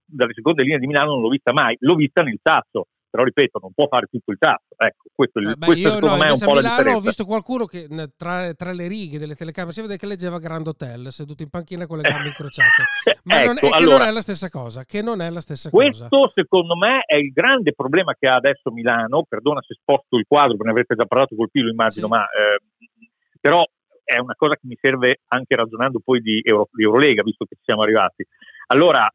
linee di Milano non l'ho vista mai, l'ho vista nel Sasso, però ripeto, non può fare tutto il Sasso, ecco, questo secondo me è un po' la differenza. Ho visto qualcuno che tra le righe delle telecamere si vede che leggeva Grand Hotel, seduto in panchina con le gambe incrociate, ma ecco, non è la stessa cosa, Questo secondo me è il grande problema che ha adesso Milano, perdona se sposto il quadro, ne avrete già parlato col Pilu immagino, sì. Ma però è una cosa che mi serve anche ragionando poi di Eurolega, visto che ci siamo arrivati. Allora,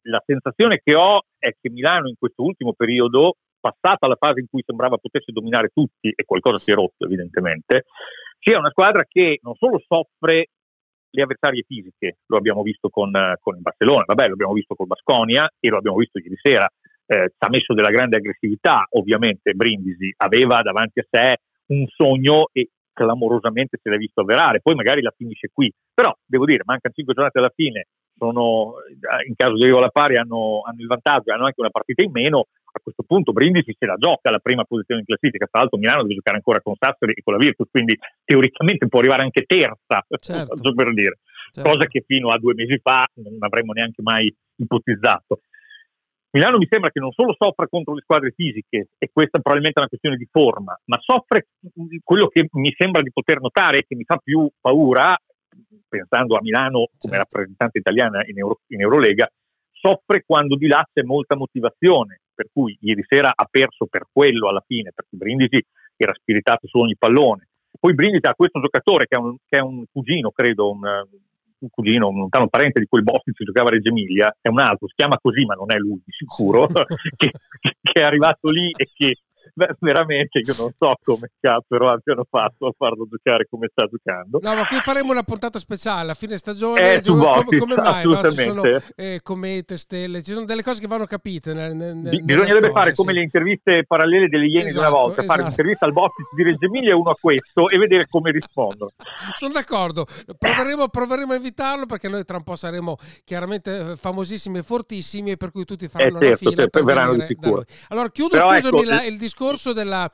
la sensazione che ho è che Milano in questo ultimo periodo, passata la fase in cui sembrava potesse dominare tutti e qualcosa si è rotto evidentemente, sia una squadra che non solo soffre le avversarie fisiche, lo abbiamo visto con il Barcellona, lo abbiamo visto col Baskonia e lo abbiamo visto ieri sera, ci ha messo della grande aggressività, ovviamente Brindisi aveva davanti a sé un sogno e clamorosamente se l'ha visto avverare, poi magari la finisce qui, però devo dire mancano 5 giornate alla fine, sono in caso di arrivo alla pari hanno il vantaggio, hanno anche una partita in meno, a questo punto Brindisi se la gioca la prima posizione in classifica, tra l'altro Milano deve giocare ancora con Sassari e con la Virtus, quindi teoricamente può arrivare anche terza, certo. Per dire, certo. Cosa che fino a 2 mesi fa non avremmo neanche mai ipotizzato. Milano mi sembra che non solo soffra contro le squadre fisiche, e questa probabilmente è una questione di forma, ma soffre quello che mi sembra di poter notare e che mi fa più paura, pensando a Milano come rappresentante italiana in Eurolega, soffre quando di là c'è molta motivazione, per cui ieri sera ha perso per quello alla fine, perché Brindisi era spiritato su ogni pallone. Poi Brindisi ha questo giocatore che è un cugino, credo, un cugino, un lontano parente di quel Boston si giocava a Reggio Emilia, è un altro, si chiama così ma non è lui di sicuro, che è arrivato lì e che veramente io non so come caspero abbiano fatto a farlo giocare come sta giocando. No, ma qui faremo una puntata speciale a fine stagione, come mai no? Ci sono comete, stelle, ci sono delle cose che vanno capite bisognerebbe storia, fare come le interviste parallele delle Iene, esatto, di una volta, esatto. Fare un'intervista al Bostic di Reggio Emilia e uno a questo e vedere come rispondono. Sono d'accordo, proveremo a invitarlo, perché noi tra un po' saremo chiaramente famosissimi e fortissimi, e per cui tutti faranno la fila per verranno di sicuro. Allora chiudo, però, scusami, ecco, il discorso della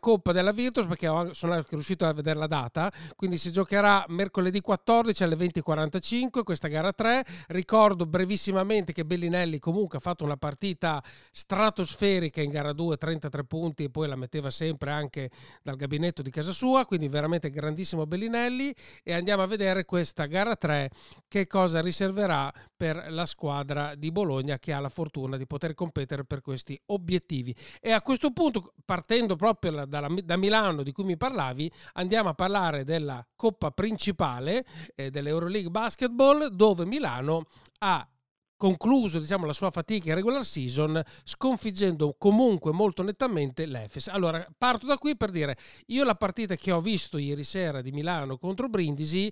Coppa della Virtus, perché sono anche riuscito a vedere la data, quindi si giocherà mercoledì 14 alle 20:45 questa gara 3. Ricordo brevissimamente che Bellinelli comunque ha fatto una partita stratosferica in gara 2, 33 punti, e poi la metteva sempre anche dal gabinetto di casa sua, quindi veramente grandissimo Bellinelli. E andiamo a vedere questa gara 3 che cosa riserverà per la squadra di Bologna, che ha la fortuna di poter competere per questi obiettivi. E a questo punto, partendo proprio da Milano di cui mi parlavi, andiamo a parlare della Coppa principale dell'Euroleague Basketball, dove Milano ha concluso, diciamo, la sua fatica in regular season sconfiggendo comunque molto nettamente l'Efes. Allora parto da qui per dire, io la partita che ho visto ieri sera di Milano contro Brindisi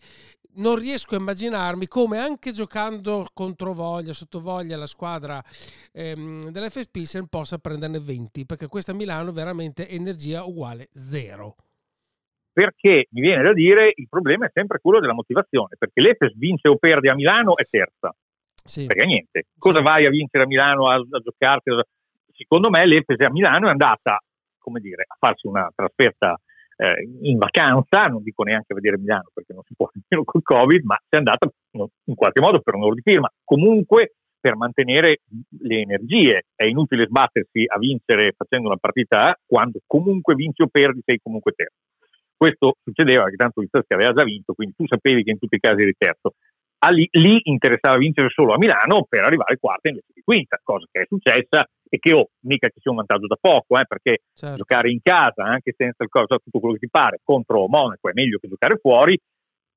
non riesco a immaginarmi come, anche giocando contro voglia, sotto voglia, la squadra dell'Efes Pilsen possa prenderne 20, perché questa Milano veramente energia uguale zero. Perché mi viene da dire, il problema è sempre quello della motivazione, perché l'Efes vince o perde a Milano è terza. Sì. Perché niente, cosa vai a vincere a Milano a giocarti? Secondo me l'Efes a Milano è andata, come dire, a farsi una trasferta in vacanza, non dico neanche a vedere Milano perché non si può nemmeno col Covid, ma è andata in qualche modo per un oro di firma, comunque per mantenere le energie. È inutile sbattersi a vincere facendo una partita quando comunque vinci o perdi sei comunque terzo. Questo succedeva perché tanto il Sassuolo aveva già vinto, quindi tu sapevi che in tutti i casi eri terzo. Lì interessava vincere solo a Milano per arrivare quarta invece di quinta, cosa che è successa e che mica ci sia un vantaggio da poco, perché certo, giocare in casa anche senza il cosa, tutto quello che ti pare, contro Monaco è meglio che giocare fuori.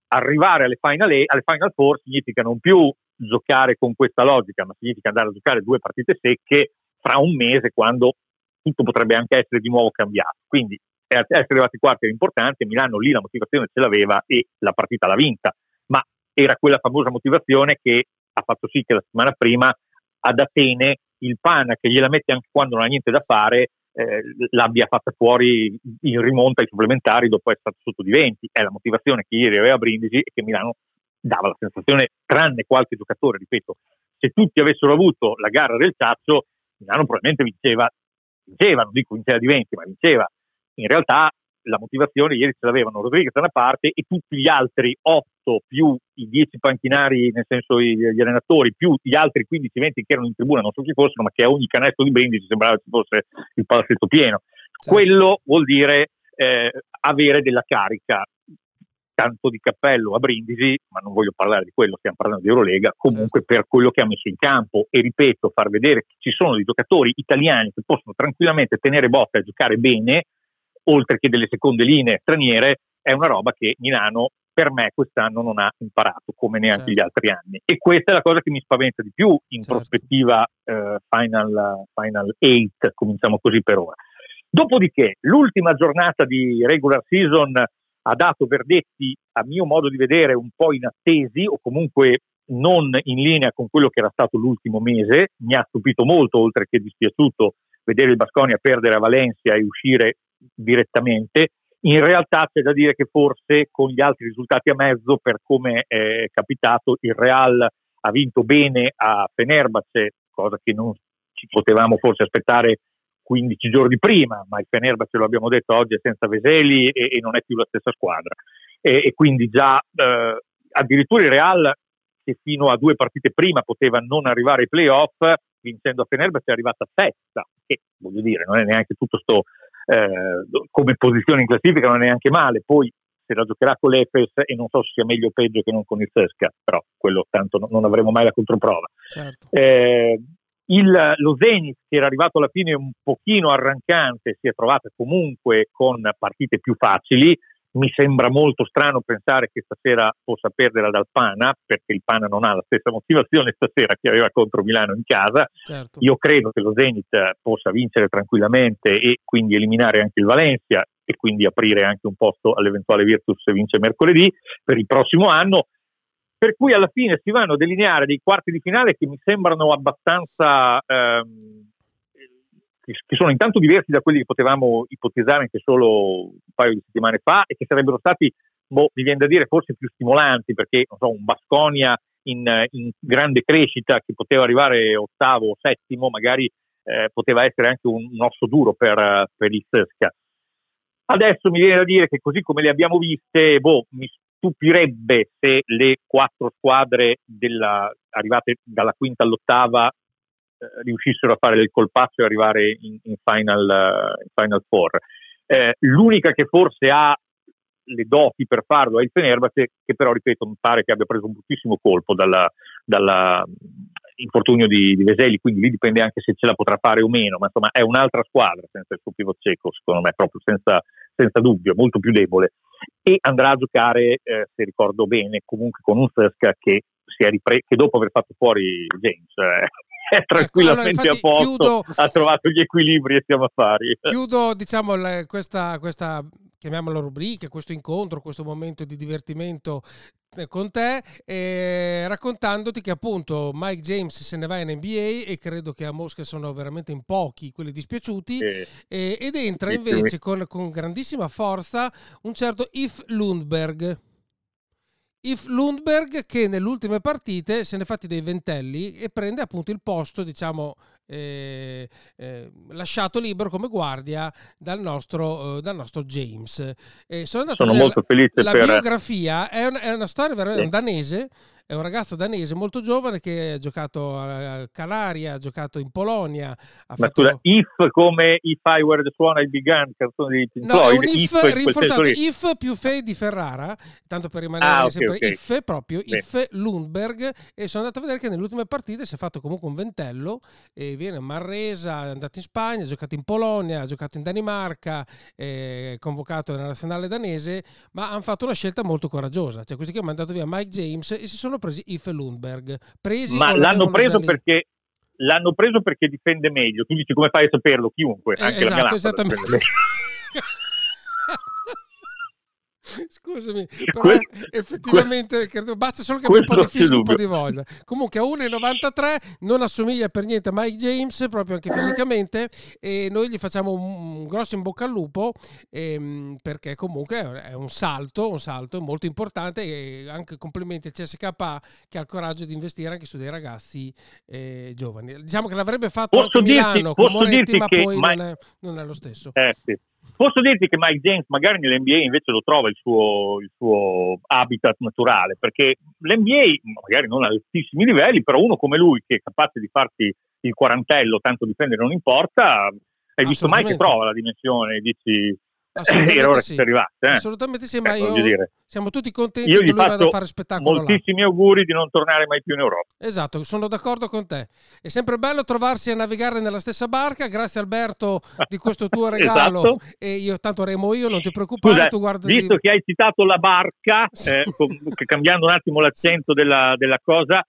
Arrivare alle Final Four significa non più giocare con questa logica, ma significa andare a giocare due partite secche fra un mese, quando tutto potrebbe anche essere di nuovo cambiato. Quindi essere arrivati quarti è importante, Milano lì la motivazione ce l'aveva e la partita l'ha vinta, ma era quella famosa motivazione che ha fatto sì che la settimana prima ad Atene il Pana, che gliela mette anche quando non ha niente da fare, l'abbia fatta fuori in rimonta ai supplementari dopo essere stato sotto di 20. È la motivazione che ieri aveva Brindisi e che Milano dava la sensazione, tranne qualche giocatore, ripeto, se tutti avessero avuto la gara del Ciaccio, Milano probabilmente vinceva, non dico vinceva di 20, ma vinceva. In realtà la motivazione ieri ce l'avevano Rodriguez da una parte e tutti gli altri 8 più i 10 panchinari, nel senso gli allenatori, più gli altri 15-20 che erano in tribuna, non so chi fossero, ma che a ogni canestro di Brindisi sembrava ci fosse il palazzetto pieno. Sì. Quello vuol dire avere della carica, tanto di cappello a Brindisi, ma non voglio parlare di quello, stiamo parlando di Eurolega, comunque sì, per quello che ha messo in campo. E ripeto, far vedere che ci sono dei giocatori italiani che possono tranquillamente tenere botta e giocare bene, oltre che delle seconde linee straniere, è una roba che Milano per me quest'anno non ha imparato, come neanche certo, gli altri anni. E questa è la cosa che mi spaventa di più in certo, prospettiva Final 8, cominciamo così per ora. Dopodiché l'ultima giornata di regular season ha dato verdetti, a mio modo di vedere, un po' inattesi o comunque non in linea con quello che era stato l'ultimo mese. Mi ha stupito molto, oltre che dispiaciuto, vedere il Baskonia perdere a Valencia e uscire direttamente. In realtà c'è da dire che forse con gli altri risultati a mezzo, per come è capitato, il Real ha vinto bene a Fenerbahce, cosa che non ci potevamo forse aspettare 15 giorni prima, ma il Fenerbahce, lo abbiamo detto oggi, è senza Veseli e non è più la stessa squadra, e quindi già addirittura il Real, che fino a 2 partite prima poteva non arrivare ai playoff, vincendo a Fenerbahce è arrivata sesta, che voglio dire non è neanche tutto sto come posizione in classifica non è neanche male. Poi se la giocherà con l'Efes, e non so se sia meglio o peggio che non con il Sesca, però quello tanto non avremo mai la controprova. Certo. Lo Zenit, che era arrivato alla fine un pochino arrancante, si è trovata comunque con partite più facili. Mi sembra molto strano pensare che stasera possa perdere dal Pana, perché il Pana non ha la stessa motivazione stasera che aveva contro Milano in casa. Certo. Io credo che lo Zenit possa vincere tranquillamente e quindi eliminare anche il Valencia e quindi aprire anche un posto all'eventuale Virtus se vince mercoledì per il prossimo anno, per cui alla fine si vanno a delineare dei quarti di finale che mi sembrano abbastanza che sono intanto diversi da quelli che potevamo ipotizzare anche solo un paio di settimane fa e che sarebbero stati, mi viene da dire, forse più stimolanti, perché non so, un Baskonia in grande crescita che poteva arrivare ottavo o settimo magari poteva essere anche un osso duro per il Sesca. Adesso mi viene da dire che così come le abbiamo viste, mi stupirebbe se le quattro squadre arrivate dalla quinta all'ottava riuscissero a fare del colpaccio e arrivare in Final Four. L'unica che forse ha le doti per farlo è il Fenerbahce, che però, ripeto, mi pare che abbia preso un bruttissimo colpo dall'infortunio di Veseli, quindi lì dipende anche se ce la potrà fare o meno, ma insomma è un'altra squadra senza il suo pivot cieco, secondo me, proprio senza dubbio, molto più debole, e andrà a giocare, se ricordo bene, comunque con un Sesca che dopo aver fatto fuori James è tranquillamente a posto, ha trovato gli equilibri e siamo a pari. Chiudo, diciamo, questa chiamiamola rubrica, questo incontro, questo momento di divertimento con te, raccontandoti che appunto Mike James se ne va in NBA e credo che a Mosca sono veramente in pochi quelli dispiaciuti, ed entra invece con grandissima forza un certo If Lundberg, che nelle ultime partite se ne è fatti dei ventelli e prende appunto il posto, diciamo, lasciato libero come guardia dal nostro James. Sono molto felice per la biografia, è una storia veramente, sì. È un ragazzo danese molto giovane che ha giocato a Calaria, ha giocato in Polonia. If come If I Were the Swan I Began, canzone di Pink Floyd. No, è un If rinforzato, If più Fe di Ferrara, tanto per rimanere sempre okay. If proprio, beh. If Lundberg, e sono andato a vedere che nelle ultime partite si è fatto comunque un ventello, e viene a Manresa, è andato in Spagna, ha giocato in Polonia, ha giocato in Danimarca, è convocato nella nazionale danese, ma hanno fatto una scelta molto coraggiosa, cioè questi che hanno mandato via Mike James e si sono presi If Lundberg, ma l'hanno preso perché difende meglio. Tu dici, come fai a saperlo? Chiunque, anche esatto, la mia esattamente. Scusami, però effettivamente credo, basta solo che abbia un po' di fisico, un po' di voglia. Comunque a 1,93 non assomiglia per niente a Mike James, proprio anche fisicamente, e noi gli facciamo un grosso in bocca al lupo, perché comunque è un salto molto importante, e anche complimenti al CSKA che ha il coraggio di investire anche su dei ragazzi giovani. Diciamo che l'avrebbe fatto anche Milano con Moretti, ma poi non è lo stesso. Sì. Posso dirti che Mike James magari nell'NBA invece lo trova il suo habitat naturale, perché l'NBA magari non ha altissimi livelli, però uno come lui che è capace di farti il quarantello, tanto difendere non importa, hai visto mai che trova la dimensione, dici era ora che si arrivasse. Assolutamente sì, ma io siamo tutti contenti che lui vada a fare spettacolo. Moltissimi auguri di non tornare mai più in Europa. Esatto, sono d'accordo con te. È sempre bello trovarsi a navigare nella stessa barca. Grazie Alberto di questo tuo regalo. Esatto. E io tanto remo io, non ti preoccupare. Scusa, tu guarda, visto che hai citato la barca, cambiando un attimo l'accento della cosa,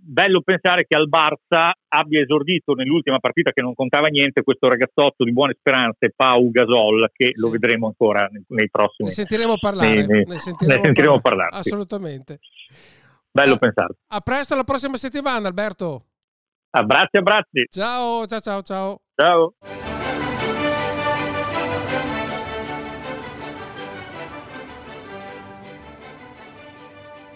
bello pensare che al Barça abbia esordito nell'ultima partita che non contava niente questo ragazzotto di buone speranze, Pau Gasol, che sì. Lo vedremo ancora nei prossimi. Ne sentiremo parlare. Assolutamente. Bello pensare. A presto, la prossima settimana, Alberto. Abbracci. Ciao. Ciao.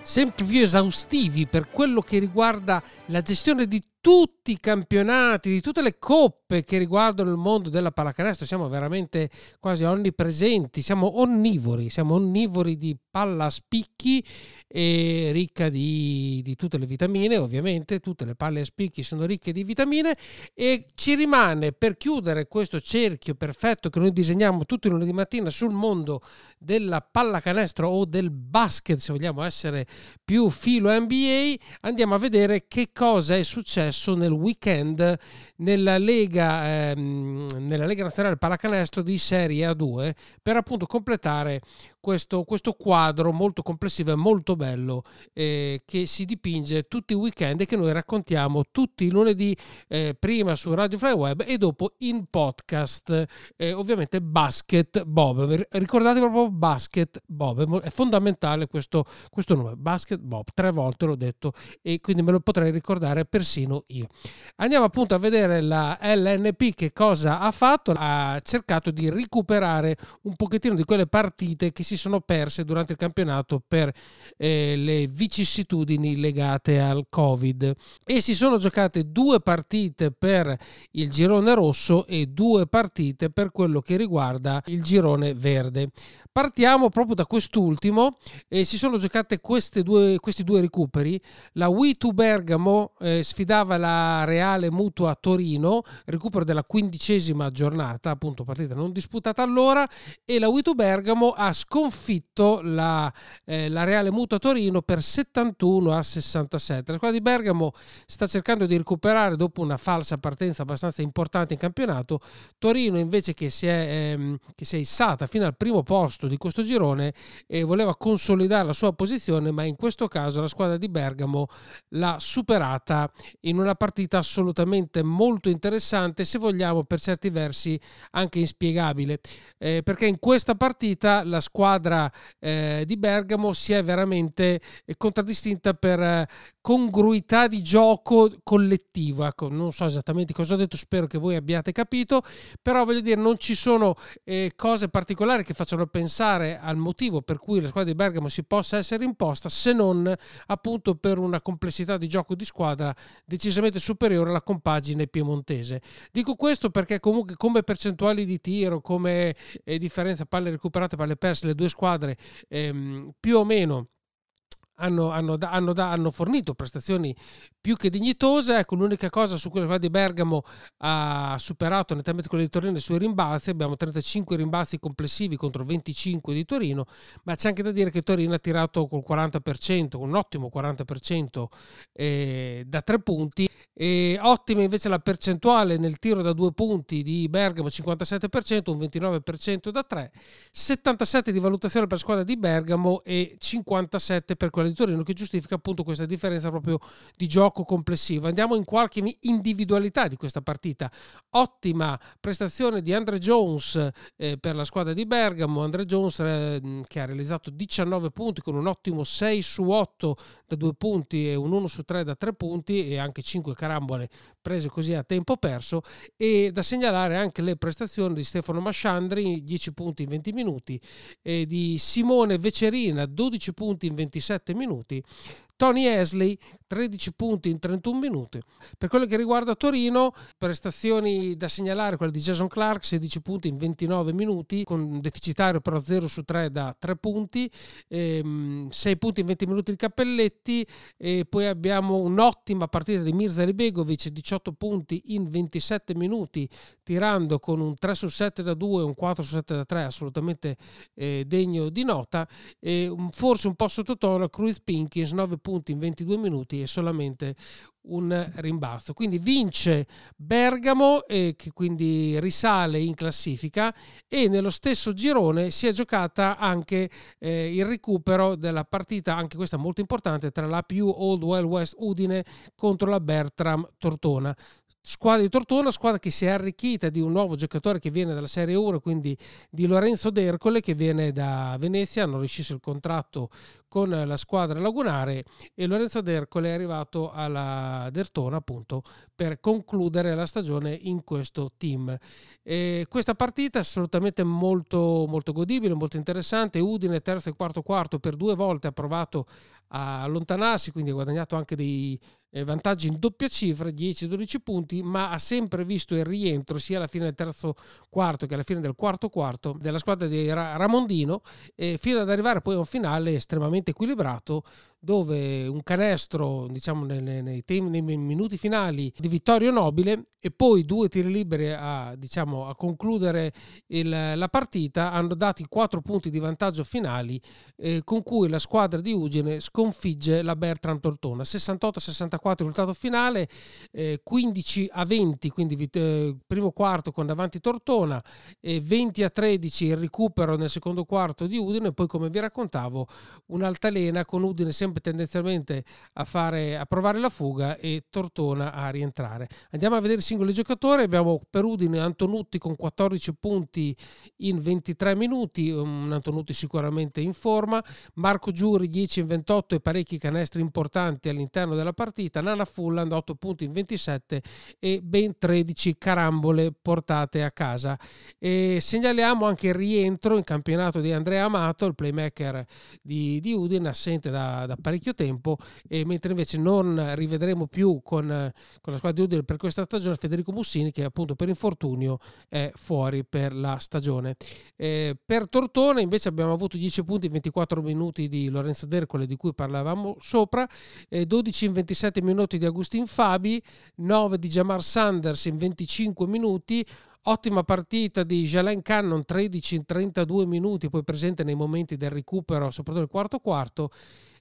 Sempre più esaustivi per quello che riguarda la gestione di tutti i campionati, di tutte le coppe che riguardano il mondo della pallacanestro. Siamo veramente quasi onnipresenti, siamo onnivori di palla a spicchi, e ricca di tutte le vitamine, ovviamente tutte le palle a spicchi sono ricche di vitamine, e ci rimane per chiudere questo cerchio perfetto che noi disegniamo tutti i lunedì mattina sul mondo della pallacanestro o del basket, se vogliamo essere più filo NBA, andiamo a vedere che cosa è successo nel weekend nella Lega Nazionale Pallacanestro di Serie A2, per appunto completare questo quadro molto complessivo e molto bello che si dipinge tutti i weekend e che noi raccontiamo tutti i lunedì, prima su Radio Fly Web e dopo in podcast, ovviamente Basket Bob. Ricordate proprio Basket Bob, è fondamentale questo nome, Basket Bob, 3 volte l'ho detto e quindi me lo potrei ricordare persino io. Andiamo appunto a vedere la LNP che cosa ha fatto. Ha cercato di recuperare un pochettino di quelle partite che si sono perse durante il campionato per le vicissitudini legate al Covid, e si sono giocate 2 partite per il girone rosso e 2 partite per quello che riguarda il girone verde. Partiamo proprio da quest'ultimo, e si sono giocate questi due recuperi. La U2 Bergamo sfidava la Reale Mutua a Torino, recupero della 15ª giornata, appunto partita non disputata allora, e la U2 Bergamo ha sconfitto la Reale Mutua Torino per 71-67. La squadra di Bergamo sta cercando di recuperare dopo una falsa partenza abbastanza importante in campionato. Torino invece che si è issata fino al primo posto di questo girone e voleva consolidare la sua posizione, ma in questo caso la squadra di Bergamo l'ha superata in una partita assolutamente molto interessante, se vogliamo per certi versi anche inspiegabile, perché in questa partita la squadra di Bergamo si è veramente contraddistinta per congruità di gioco collettiva. Ecco, non so esattamente cosa ho detto, spero che voi abbiate capito, però voglio dire, non ci sono cose particolari che facciano pensare al motivo per cui la squadra di Bergamo si possa essere imposta, se non appunto per una complessità di gioco di squadra decisamente superiore alla compagine piemontese. Dico questo perché comunque come percentuali di tiro, come differenza palle recuperate, palle perse, le due squadre più o meno hanno fornito prestazioni più che dignitose. Ecco, l'unica cosa su cui la squadra di Bergamo ha superato nettamente quella di Torino sui rimbalzi. Abbiamo 35 rimbalzi complessivi contro 25 di Torino, ma c'è anche da dire che Torino ha tirato col 40%, un ottimo 40% da 3 punti. E ottima invece la percentuale nel tiro da 2 punti di Bergamo, 57%, un 29% da 3, 77 di valutazione per la squadra di Bergamo e 57 per quella di Torino, che giustifica appunto questa differenza proprio di gioco complessiva. Andiamo in qualche individualità di questa partita. Ottima prestazione di Andre Jones per la squadra di Bergamo. Andre Jones che ha realizzato 19 punti con un ottimo 6 su 8 da 2 punti e un 1 su 3 da 3 punti, e anche 5 carambole prese così a tempo perso. E da segnalare anche le prestazioni di Stefano Masciandri, 10 punti in 20 minuti, e di Simone Vecerina, 12 punti in 27 minuti, Tony Esley 13 punti in 31 minuti. Per quello che riguarda Torino, prestazioni da segnalare quella di Jason Clark, 16 punti in 29 minuti, con deficitario però 0 su 3 da 3 punti, 6 punti in 20 minuti di Cappelletti, e poi abbiamo un'ottima partita di Mirza Libegovic, 18 punti in 27 minuti, tirando con un 3 su 7 da 2 e un 4 su 7 da 3, assolutamente degno di nota, e forse un po' sottotono Cruz Pinkins, 9 punti in 22 minuti e solamente un rimbalzo. Quindi vince Bergamo, che quindi risale in classifica, e nello stesso girone si è giocata anche il recupero della partita, anche questa molto importante, tra la APU Old Wild West Udine contro la Bertram Tortona. Squadra di Tortona, squadra che si è arricchita di un nuovo giocatore che viene dalla Serie 1, quindi di Lorenzo D'Ercole, che viene da Venezia, hanno rescisso il contratto con la squadra lagunare, e Lorenzo D'Ercole è arrivato alla Dertona appunto per concludere la stagione in questo team. E questa partita è assolutamente molto, molto godibile, molto interessante. Udine terzo e quarto quarto per 2 volte ha provato a allontanarsi, quindi ha guadagnato anche dei vantaggi in doppia cifra, 10-12 punti, ma ha sempre visto il rientro sia alla fine del terzo quarto che alla fine del quarto quarto della squadra di Ramondino, fino ad arrivare poi a un finale estremamente equilibrato dove un canestro, diciamo, nei minuti finali di Vittorio Nobile e poi due tiri liberi a concludere la partita hanno dato i 4 punti di vantaggio finali con cui la squadra di Ugine sconfigge la Bertram Tortona 68-64 risultato finale, 15-20, quindi primo quarto con davanti Tortona, 20-13 il recupero nel secondo quarto di Udine e poi, come vi raccontavo, un'altalena con Udine sempre tendenzialmente a provare la fuga e Tortona a rientrare. Andiamo a vedere i singoli giocatori. Abbiamo per Udine Antonutti con 14 punti in 23 minuti, un Antonutti sicuramente in forma, Marco Giuri 10 in 28 e parecchi canestri importanti all'interno della partita, Nana Fulland 8 punti in 27 e ben 13 carambole portate a casa. E segnaliamo anche il rientro in campionato di Andrea Amato, il playmaker di Udine, assente da parecchio tempo, e mentre invece non rivedremo più con la squadra di Udine per questa stagione Federico Mussini, che appunto per infortunio è fuori per la stagione. Per Tortona invece abbiamo avuto 10 punti in 24 minuti di Lorenzo D'Ercole, di cui parlavamo sopra, 12 in 27 minuti di Agustin Fabi, 9 di Jamar Sanders in 25 minuti. Ottima partita di Jalen Cannon, 13 in 32 minuti, poi presente nei momenti del recupero, soprattutto nel quarto quarto,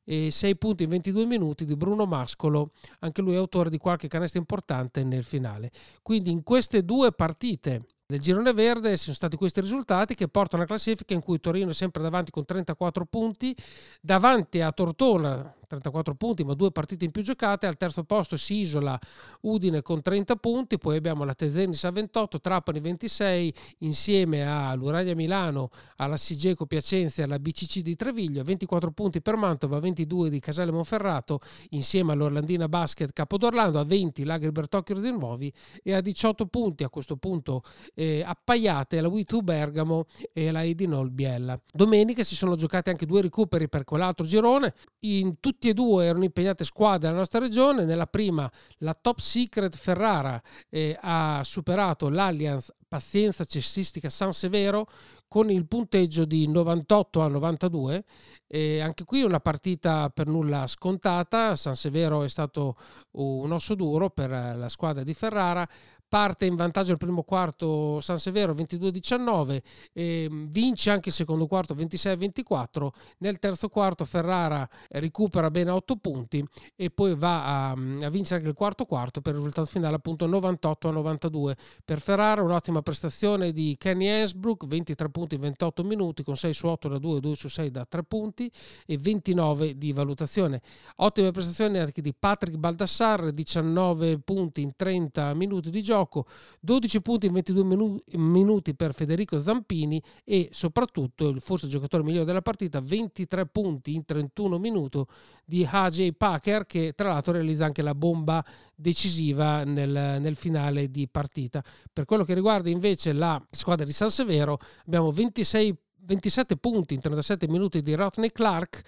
e 6 punti in 22 minuti di Bruno Mascolo, anche lui autore di qualche canestro importante nel finale. Quindi in queste due partite del girone verde sono stati questi risultati che portano alla classifica, in cui Torino è sempre davanti con 34 punti, davanti a Tortona 34 punti, ma 2 partite in più giocate. Al terzo posto si isola Udine con 30 punti, poi abbiamo la Tezenis a 28, Trapani 26, insieme all'Uraglia Milano, alla Sigeco Piacenza e alla BCC di Treviglio, 24 punti per Mantova, 22 di Casale Monferrato, insieme all'Orlandina Basket Capodorlando, a 20 Lagri Bertocchio di Nuovi e a 18 punti a questo punto appaiate la Witu Bergamo e la Edinol Biella. Domenica si sono giocati anche 2 recuperi per quell'altro girone, in tutti e due erano impegnate squadre della nostra regione. Nella prima la Top Secret Ferrara ha superato l'Allianz Pazienza Cestistica San Severo con il punteggio di 98-92, anche qui una partita per nulla scontata. San Severo è stato un osso duro per la squadra di Ferrara. Parte in vantaggio il primo quarto San Severo 22-19, vince anche il secondo quarto 26-24, nel terzo quarto Ferrara recupera ben 8 punti e poi va a vincere anche il quarto quarto per il risultato finale appunto 98-92. Per Ferrara un'ottima prestazione di Kenny Esbrook, 23 punti in 28 minuti con 6 su 8 da 2, 2 su 6 da 3 punti e 29 di valutazione. Ottime prestazioni anche di Patrick Baldassar, 19 punti in 30 minuti di gioco, 12 punti in 22 minuti per Federico Zampini e soprattutto forse il giocatore migliore della partita, 23 punti in 31 minuti di AJ Packer, che tra l'altro realizza anche la bomba decisiva nel finale di partita. Per quello che riguarda invece la squadra di San Severo abbiamo 27 punti in 37 minuti di Rodney Clark,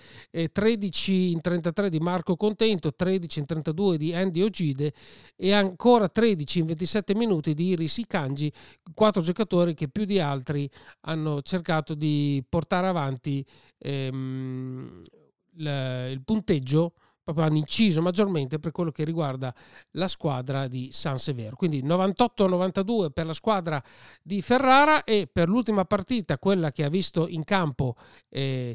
13 in 33 di Marco Contento, 13 in 32 di Andy Ogide e ancora 13 in 27 minuti di Iris Ikangi, 4 giocatori che più di altri hanno cercato di portare avanti il punteggio, proprio hanno inciso maggiormente per quello che riguarda la squadra di San Severo. Quindi 98-92 per la squadra di Ferrara. E per l'ultima partita, quella che ha visto in campo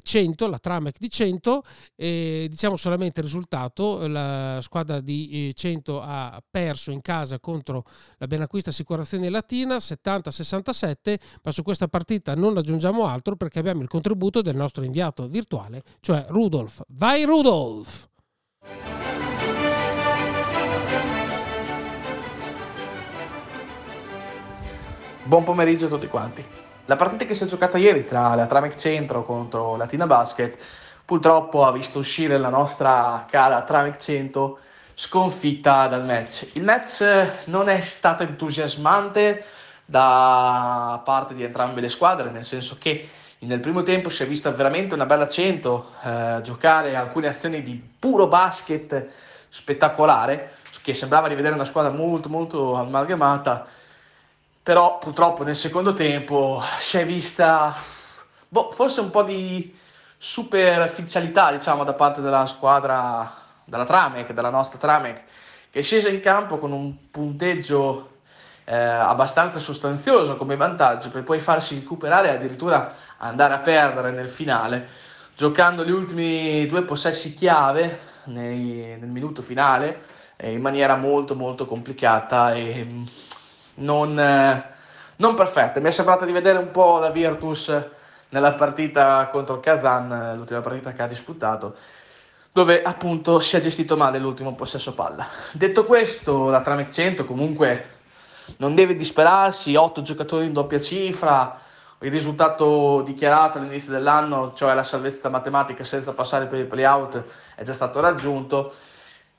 Cento, la Tramec di Cento, diciamo solamente il risultato: la squadra di Cento ha perso in casa contro la Benacquista Assicurazioni Latina 70-67, ma su questa partita non aggiungiamo altro perché abbiamo il contributo del nostro inviato virtuale, cioè Rudolf. Vai Rudolf! Buon pomeriggio a tutti quanti. La partita che si è giocata ieri tra la Tramec Centro contro Latina Basket purtroppo ha visto uscire la nostra cara Tramec Centro sconfitta dal match. Il match non è stato entusiasmante da parte di entrambe le squadre, nel senso che nel primo tempo si è vista veramente una bella Cento giocare alcune azioni di puro basket spettacolare, che sembrava di vedere una squadra molto molto amalgamata, però purtroppo nel secondo tempo si è vista forse un po' di superficialità, diciamo, da parte della squadra, della Tramec, della nostra Tramec, che è scesa in campo con un punteggio abbastanza sostanzioso come vantaggio, per poi farsi recuperare e addirittura andare a perdere nel finale, giocando gli ultimi due possessi chiave nel minuto finale in maniera molto molto complicata e non perfetta. Mi è sembrato di vedere un po' la Virtus nella partita contro il Kazan, l'ultima partita che ha disputato, dove appunto si è gestito male l'ultimo possesso palla. Detto questo, la Tramec 100 comunque non deve disperarsi, 8 giocatori in doppia cifra, il risultato dichiarato all'inizio dell'anno, cioè la salvezza matematica senza passare per i playout, è già stato raggiunto.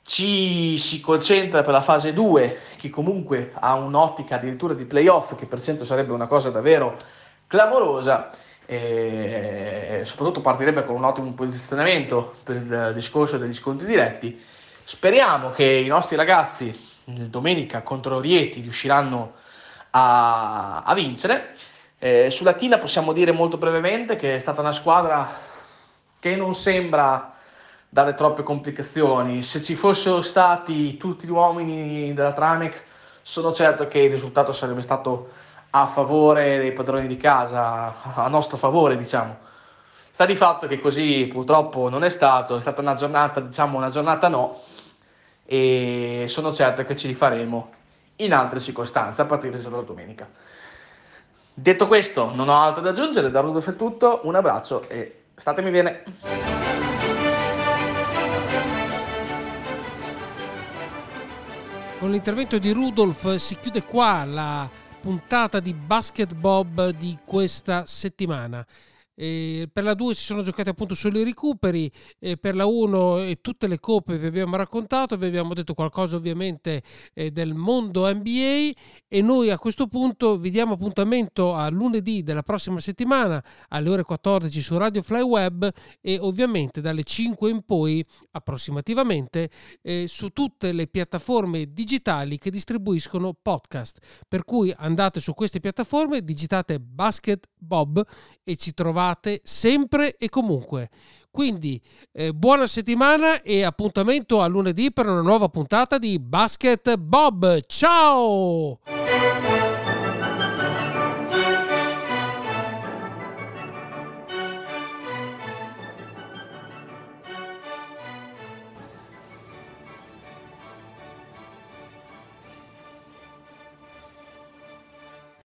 Ci si concentra per la fase 2, che comunque ha un'ottica addirittura di playoff, che per cento sarebbe una cosa davvero clamorosa, e soprattutto partirebbe con un ottimo posizionamento per il discorso degli scontri diretti. Speriamo che i nostri ragazzi domenica contro Rieti riusciranno a vincere. Sulla Tina possiamo dire molto brevemente che è stata una squadra che non sembra dare troppe complicazioni. Se ci fossero stati tutti gli uomini della Tramec, sono certo che il risultato sarebbe stato a favore dei padroni di casa, a nostro favore, diciamo. Sta di fatto che così purtroppo non è stato, è stata una giornata, diciamo, una giornata no, e sono certo che ci rifaremo in altre circostanze a partire da domenica. Detto questo, non ho altro da aggiungere, da Rudolf è tutto, un abbraccio e statemi bene. Con l'intervento di Rudolf si chiude qua la puntata di Basket Bob di questa settimana. Per la 2 si sono giocati appunto solo i recuperi, per la 1 e tutte le coppe vi abbiamo raccontato, vi abbiamo detto qualcosa ovviamente del mondo NBA, e noi a questo punto vi diamo appuntamento a lunedì della prossima settimana alle ore 14 su Radio Fly Web, e ovviamente dalle 5 in poi approssimativamente su tutte le piattaforme digitali che distribuiscono podcast, per cui andate su queste piattaforme, digitate Basket Bob e ci trovate sempre e comunque. Quindi buona settimana e appuntamento a lunedì per una nuova puntata di Basket Bob. Ciao!